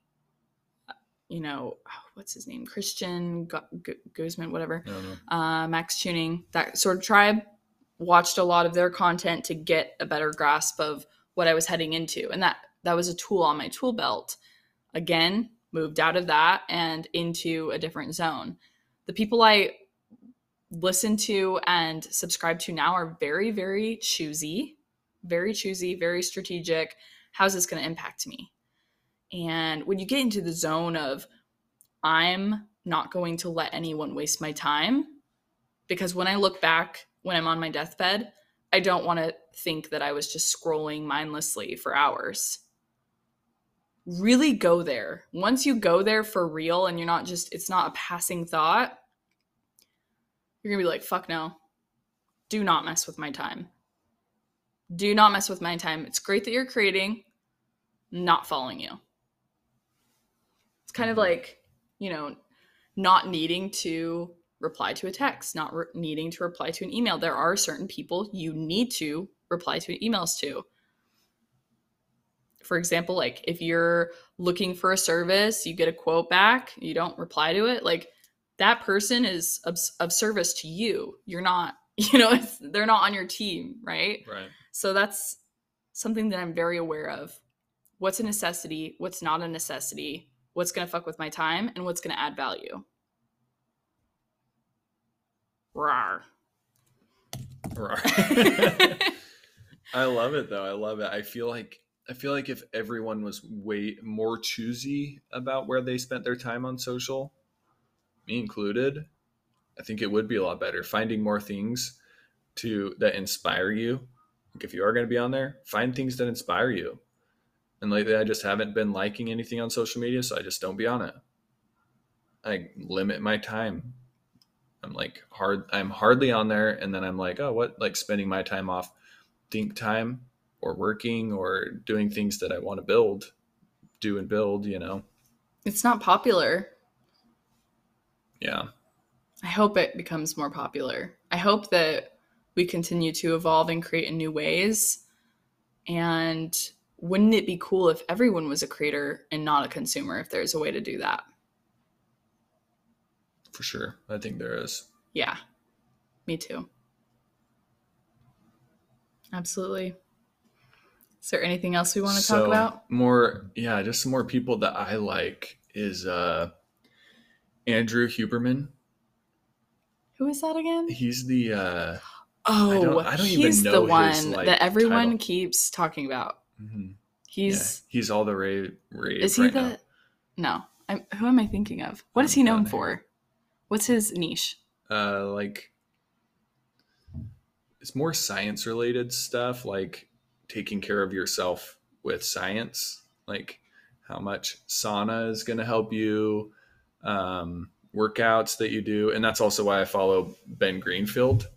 you know, what's his name? Christian Gu- Gu- Guzman, whatever, uh, Max Tuning, that sort of tribe. Watched a lot of their content to get a better grasp of what I was heading into. And that, that was a tool on my tool belt. Again, moved out of that and into a different zone. The people I listen to and subscribe to now are very, very choosy, very choosy, very strategic. How's this going to impact me? And when you get into the zone of, I'm not going to let anyone waste my time, because when I look back, when I'm on my deathbed, I don't want to think that I was just scrolling mindlessly for hours. Really go there. Once you go there for real and you're not just, it's not a passing thought, you're going to be like, fuck no, do not mess with my time. Do not mess with my time. It's great that you're creating, not following you. It's kind of like, you know, not needing to reply to a text, not re- needing to reply to an email. There are certain people you need to reply to emails to. For example, like if you're looking for a service, you get a quote back, you don't reply to it. Like that person is of, of service to you. You're not, you know, it's, they're not on your team, right? Right. So that's something that I'm very aware of. What's a necessity? What's not a necessity? What's going to fuck with my time? And what's going to add value? Rawr. Rawr. I love it though. I love it. I feel like, I feel like if everyone was way more choosy about where they spent their time on social, me included, I think it would be a lot better. Finding more things to that inspire you. Like if you are going to be on there, find things that inspire you. And lately I just haven't been liking anything on social media, so I just don't be on it. I limit my time. I'm like hard, I'm hardly on there. And then I'm like, oh, what? Like spending my time off think time or working or doing things that I want to build, do and build, you know. It's not popular. Yeah. I hope it becomes more popular. I hope that we continue to evolve and create in new ways. And wouldn't it be cool if everyone was a creator and not a consumer, if there's a way to do that? For sure. I think there is. Yeah, me too. Absolutely. Is there anything else we want to so, talk about? More, yeah, just some more people that I like is uh, Andrew Huberman. Who is that again? He's the... Uh, oh, I don't, I don't he's even know the one his, like, that everyone title. Keeps talking about. Mm-hmm. He's yeah, he's all the rave, rave is he right the, now. No. I'm, who am I thinking of? What is he known there. for? What's his niche? Uh, like, it's more science related stuff, like taking care of yourself with science, like how much sauna is going to help you, um, workouts that you do. And that's also why I follow Ben Greenfield.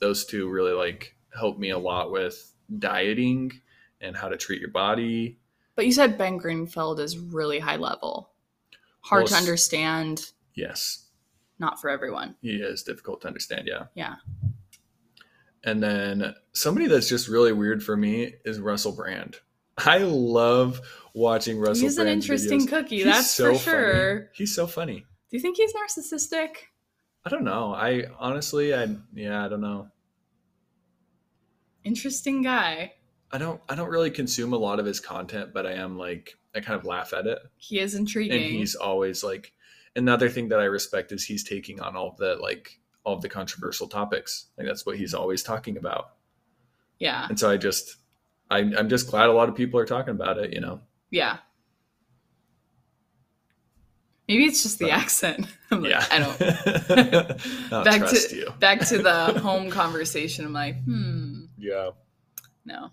Those two really like help me a lot with dieting and how to treat your body. But you said Ben Greenfield is really high level, hard well, to understand. Yes. Not for everyone. He is difficult to understand. Yeah. Yeah. And then somebody that's just really weird for me is Russell Brand. I love watching Russell Brand. He's an Brand's interesting videos. Cookie. He's that's so for sure. Funny. He's so funny. Do you think he's narcissistic? I don't know. I honestly, I, yeah, I don't know. Interesting guy. I don't, I don't really consume a lot of his content, but I am like, I kind of laugh at it. He is intriguing. And he's always like, another thing that I respect is he's taking on all the like all the controversial topics. Like that's what he's always talking about. Yeah. And so I just, I, I'm just glad a lot of people are talking about it, you know? Yeah. Maybe it's just the but, accent. I'm like, yeah. I don't. I'll back trust to, you. Back to the home conversation. I'm like, hmm. Yeah. No,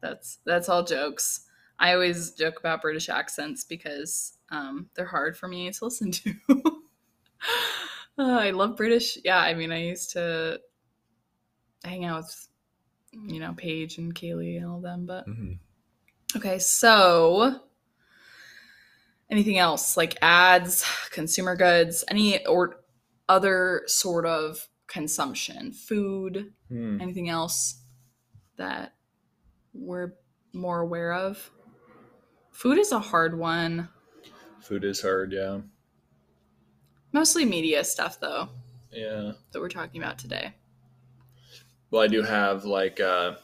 that's, that's all jokes. I always joke about British accents because um, they're hard for me to listen to. uh, I love British. Yeah, I mean, I used to hang out with, you know, Paige and Kaylee and all of them. But mm-hmm. Okay, so anything else like ads, consumer goods, any or other sort of consumption, food, mm. anything else that we're more aware of? Food is a hard one. Food is hard, yeah. Mostly media stuff, though. Yeah. That we're talking about today. Well, I do have, like, uh,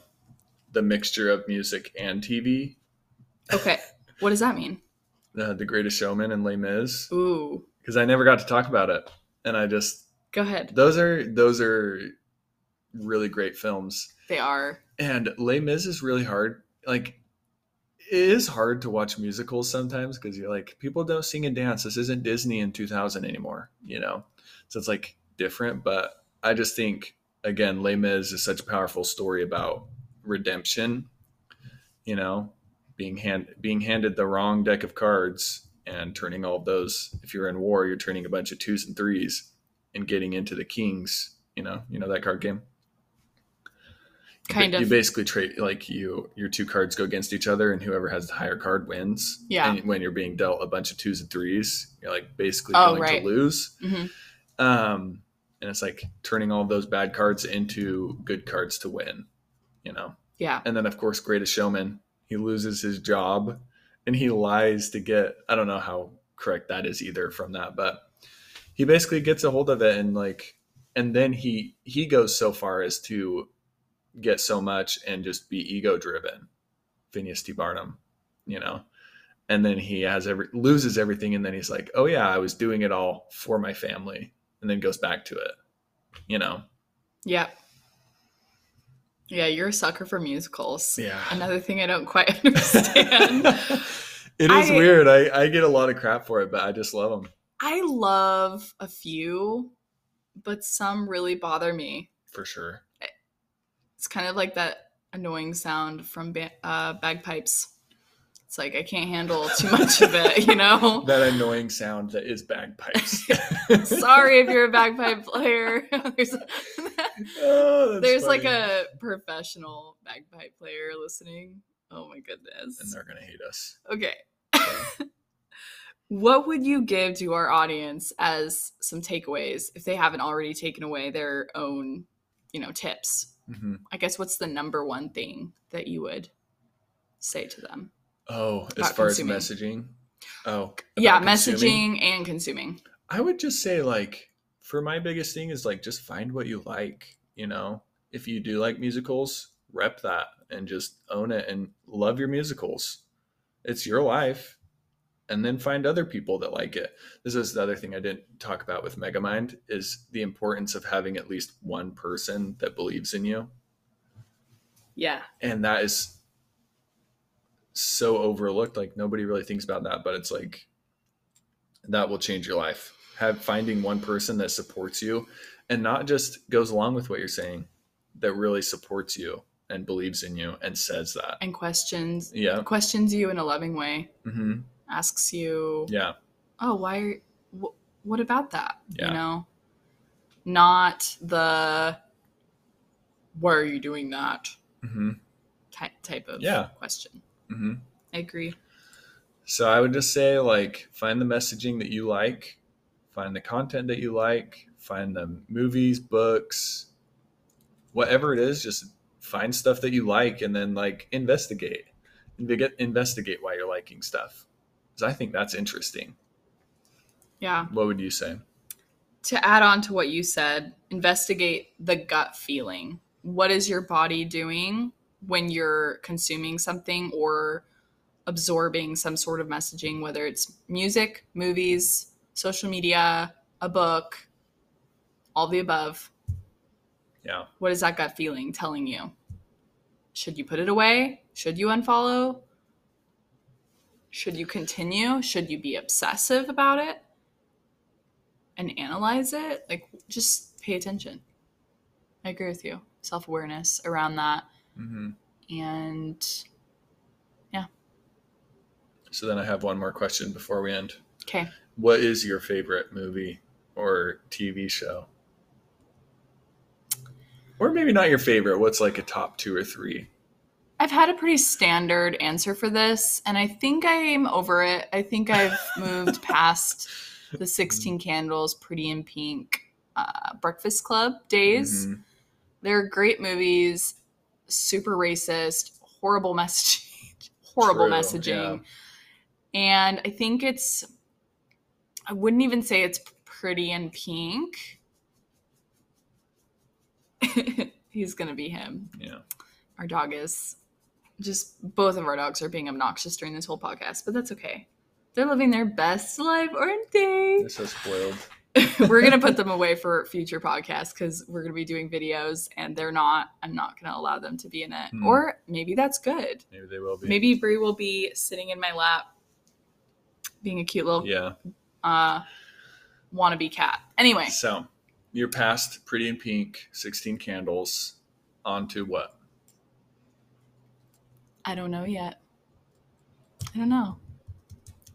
the mixture of music and T V. Okay. What does that mean? uh, The Greatest Showman and Les Mis. Ooh. Because I never got to talk about it. And I just, Go ahead. Those are those are really great films. They are. And Les Mis is really hard. Like, it is hard to watch musicals sometimes because you're like, people don't sing and dance. This isn't Disney in two thousand anymore, you know? So it's like different. But I just think, again, Les Mis is such a powerful story about redemption, you know, being hand, being handed the wrong deck of cards and turning all of those. If you're in war, you're turning a bunch of twos and threes and getting into the kings, you know, you know, that card game. Kind you, of. You basically trade, like, you, your two cards go against each other, and whoever has the higher card wins. Yeah. And when you're being dealt a bunch of twos and threes, you're like basically oh, going right. to lose. Mm-hmm. Um, and it's like turning all those bad cards into good cards to win, you know? Yeah. And then, of course, Greatest Showman, he loses his job and he lies to get, I don't know how correct that is either from that, but he basically gets a hold of it, and like, and then he, he goes so far as to get so much and just be ego driven, Phineas T. Barnum, you know, and then he has every loses everything. And then he's like, oh yeah, I was doing it all for my family, and then goes back to it, you know? Yeah. Yeah. You're a sucker for musicals. Yeah. Another thing I don't quite understand. It is I, weird. I, I get a lot of crap for it, but I just love them. I love a few, but some really bother me. For sure. It's kind of like that annoying sound from ba- uh, bagpipes. It's like, I can't handle too much of it, you know? That annoying sound that is bagpipes. Sorry if you're a bagpipe player. There's, oh, there's like a professional bagpipe player listening. Oh my goodness. And they're going to hate us. Okay. So. What would you give to our audience as some takeaways if they haven't already taken away their own, you know, tips? Mm-hmm. I guess what's the number one thing that you would say to them? Oh, as far consuming? as messaging? Oh, yeah, consuming? messaging and consuming. I would just say, like, for my biggest thing is, like, just find what you like, you know? If you do like musicals, rep that and just own it and love your musicals. It's your life. And then find other people that like it. This is the other thing I didn't talk about with Megamind is the importance of having at least one person that believes in you. Yeah. And that is so overlooked. Like, nobody really thinks about that, but it's like, that will change your life. Have finding one person that supports you and not just goes along with what you're saying, that really supports you and believes in you and says that. And questions. Yeah. Questions you in a loving way. Mm-hmm. Asks you, yeah, oh, why are, wh- what about that? Yeah. You know, not the, why are you doing that? Mm-hmm. Ty- type of yeah. question. Mm-hmm. I agree. So I would just say, like, find the messaging that you like, find the content that you like, find the movies, books, whatever it is, just find stuff that you like, and then, like, investigate, investigate why you're liking stuff. I think that's interesting. Yeah. What would you say? To add on to what you said, investigate the gut feeling. What is your body doing when you're consuming something or absorbing some sort of messaging, whether it's music, movies, social media, a book, all the above? Yeah. What is that gut feeling telling you? Should you put it away? Should you unfollow? Should you continue? Should you be obsessive about it and analyze it? Like, just pay attention. I agree with you. Self-awareness around that. Mm-hmm. And yeah. So then I have one more question before we end. Okay. What is your favorite movie or T V show? Or maybe not your favorite. What's like a top two or three? I've had a pretty standard answer for this, and I think I'm over it. I think I've moved past the sixteen Candles, Pretty in Pink, uh, Breakfast Club days. Mm-hmm. They're great movies, super racist, horrible messaging, horrible True, messaging. Yeah. And I think it's, I wouldn't even say it's Pretty in Pink. He's going to be him. Yeah. Our dog is. Just both of our dogs are being obnoxious during this whole podcast, but that's okay. They're living their best life, aren't they? They're so spoiled. We're going to put them away for future podcasts because we're going to be doing videos and they're not, I'm not going to allow them to be in it. Hmm. Or maybe that's good. Maybe they will be. Maybe Brie will be sitting in my lap being a cute little yeah. uh, wannabe cat. Anyway. So you're past Pretty in Pink, sixteen Candles, on to what? I don't know yet. I don't know.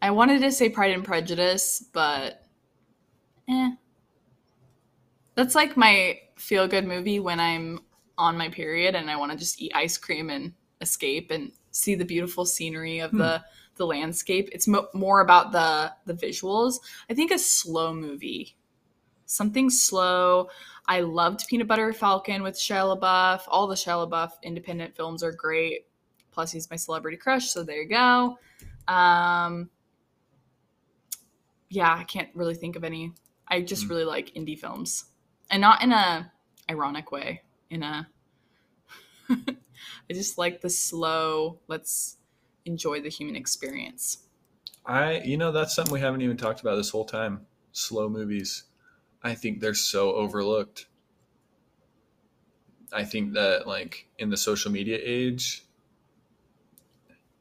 I wanted to say Pride and Prejudice, but eh. That's like my feel-good movie when I'm on my period and I want to just eat ice cream and escape and see the beautiful scenery of hmm. the, the landscape. It's mo- more about the, the visuals. I think a slow movie. Something slow. I loved Peanut Butter Falcon with Shia LaBeouf. All the Shia LaBeouf independent films are great. Plus, he's my celebrity crush, so there you go. Um, yeah, I can't really think of any. I just mm. really like indie films. And not in a ironic way. In a, I just like the slow, let's enjoy the human experience. I, you know, that's something we haven't even talked about this whole time. Slow movies. I think they're so overlooked. I think that, like, in the social media age,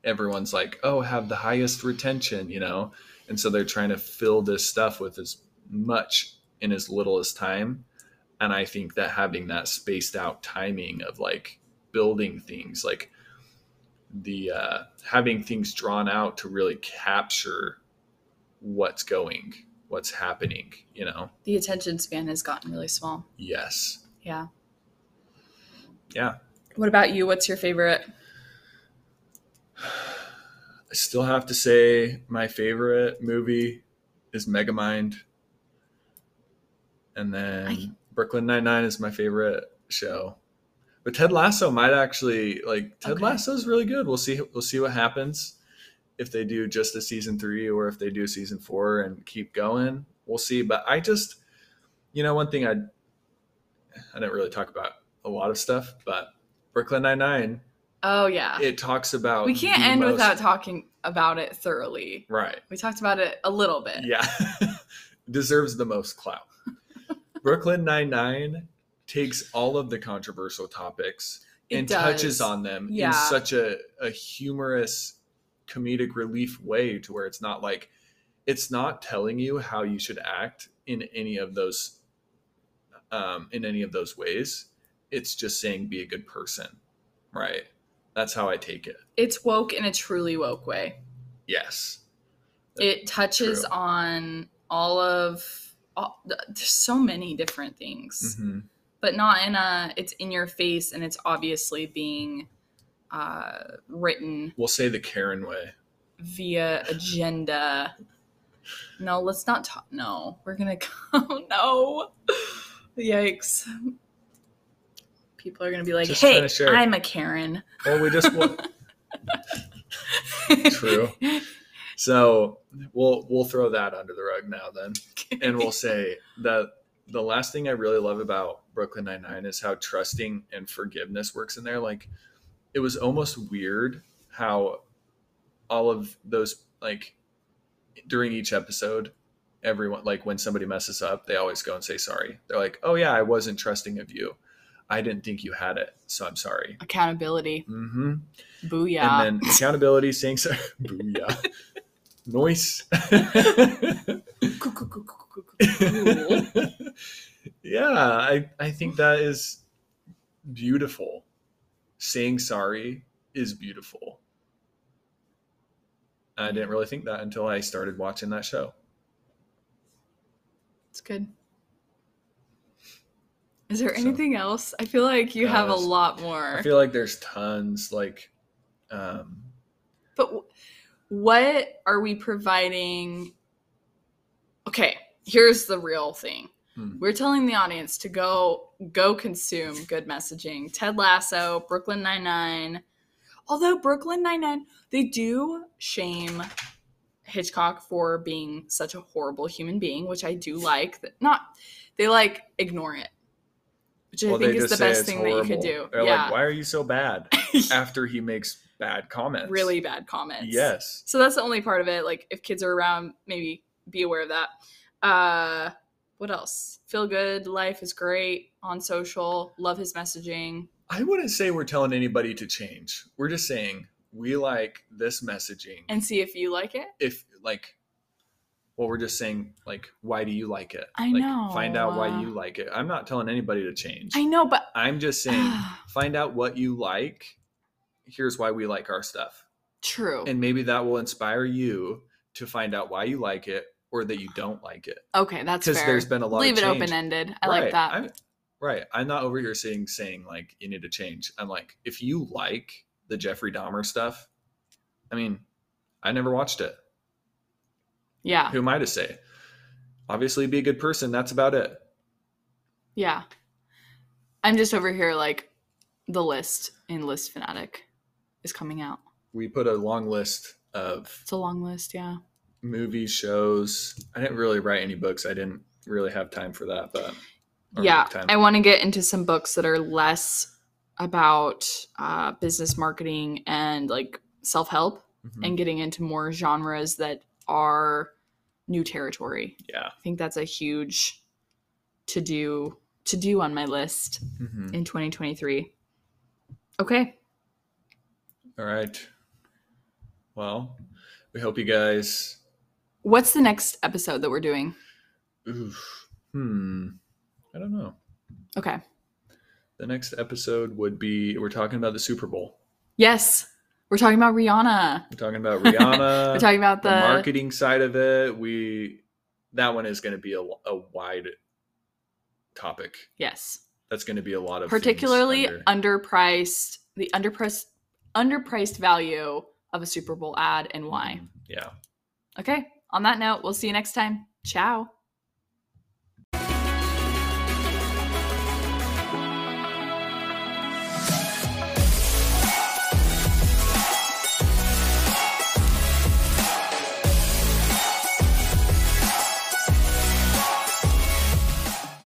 everyone's like, oh, have the highest retention, you know? And so they're trying to fill this stuff with as much in as little as time. And I think that having that spaced out timing of like building things, like the, uh, having things drawn out to really capture what's going, what's happening, you know? The attention span has gotten really small. Yes. Yeah. Yeah. What about you? What's your favorite? I still have to say my favorite movie is Megamind. And then I... Brooklyn Nine-Nine is my favorite show. But Ted Lasso might actually, like, Ted okay. Lasso is really good. We'll see we'll see what happens if they do just a season three or if they do season four and keep going. We'll see. But I just, you know, one thing I I didn't really talk about a lot of stuff, but Brooklyn Nine-Nine. Oh, yeah. It talks about... We can't end most... without talking about it thoroughly. Right. We talked about it a little bit. Yeah. Deserves the most clout. Brooklyn Nine-Nine takes all of the controversial topics it and does. touches on them yeah. in such a, a humorous, comedic relief way to where it's not like... It's not telling you how you should act in any of those, um, in any of those ways. It's just saying be a good person. Right. That's how I take it. It's woke in a truly woke way. Yes. It touches True. on all of, all, there's so many different things, mm-hmm. but not in a, it's in your face and it's obviously being uh, written. We'll say the Karen way. Via agenda. No, let's not talk. No, we're going to go. No. Yikes. People are going to be like, just hey, I'm a Karen. Well, we just want... True. So we'll we'll throw that under the rug now then. Okay. And we'll say that the last thing I really love about Brooklyn Nine-Nine is how trusting and forgiveness works in there. Like, it was almost weird how all of those, like, during each episode, everyone, like, when somebody messes up, they always go and say sorry. They're like, oh, yeah, I wasn't trusting of you. I didn't think you had it, so I'm sorry. Accountability. Mm-hmm. Booyah. And then accountability, saying sorry. Booyah. Noise. Yeah, I, I think that is beautiful. Saying sorry is beautiful. I didn't really think that until I started watching that show. It's good. Is there anything so, else? I feel like you uh, have a lot more. I feel like there's tons. Like, um, but w- what are we providing? Okay, here's the real thing. Hmm. We're telling the audience to go go consume good messaging. Ted Lasso, Brooklyn Nine-Nine. Although Brooklyn Nine-Nine, they do shame Hitchcock for being such a horrible human being, which I do like. That not they like ignore it. Which well, I think is the best thing horrible. that you could do. They're yeah. like, why are you so bad? After he makes bad comments. Really bad comments. Yes. So that's the only part of it. Like, if kids are around, maybe be aware of that. Uh, what else? Phil Goodlife is great on social. Love his messaging. I wouldn't say we're telling anybody to change. We're just saying we like this messaging. And see if you like it? If like, well, we're just saying, like, why do you like it? I like, know. Find out why you like it. I'm not telling anybody to change. I know, but. I'm just saying, find out what you like. Here's why we like our stuff. True. And maybe that will inspire you to find out why you like it or that you don't like it. Okay, that's fair. Because there's been a lot Leave of change. Leave it open-ended. I right. like that. I'm, right. I'm not over here saying, saying, like, you need to change. I'm like, if you like the Jeffrey Dahmer stuff, I mean, I never watched it. Yeah. Who am I to say? Obviously, be a good person. That's about it. Yeah. I'm just over here, like, the list in List Fanatic is coming out. We put a long list of... It's a long list, yeah. Movies, shows. I didn't really write any books. I didn't really have time for that, but... Yeah, I want to get into some books that are less about uh, business marketing and, like, self-help mm-hmm. and getting into more genres that are new territory. Yeah. I think that's a huge to do, to do on my list mm-hmm. in twenty twenty-three. Okay. All right. Well, we hope you guys... What's the next episode that we're doing? Oof. Hmm. I don't know. Okay. The next episode would be, we're talking about the Super Bowl. Yes. We're talking about Rihanna. We're talking about Rihanna. We're talking about the... the marketing side of it. We, that one is going to be a, a wide topic. Yes. That's going to be a lot of particularly under... underpriced, the underpriced, underpriced value of a Super Bowl ad and why. Yeah. Okay. On that note, we'll see you next time. Ciao.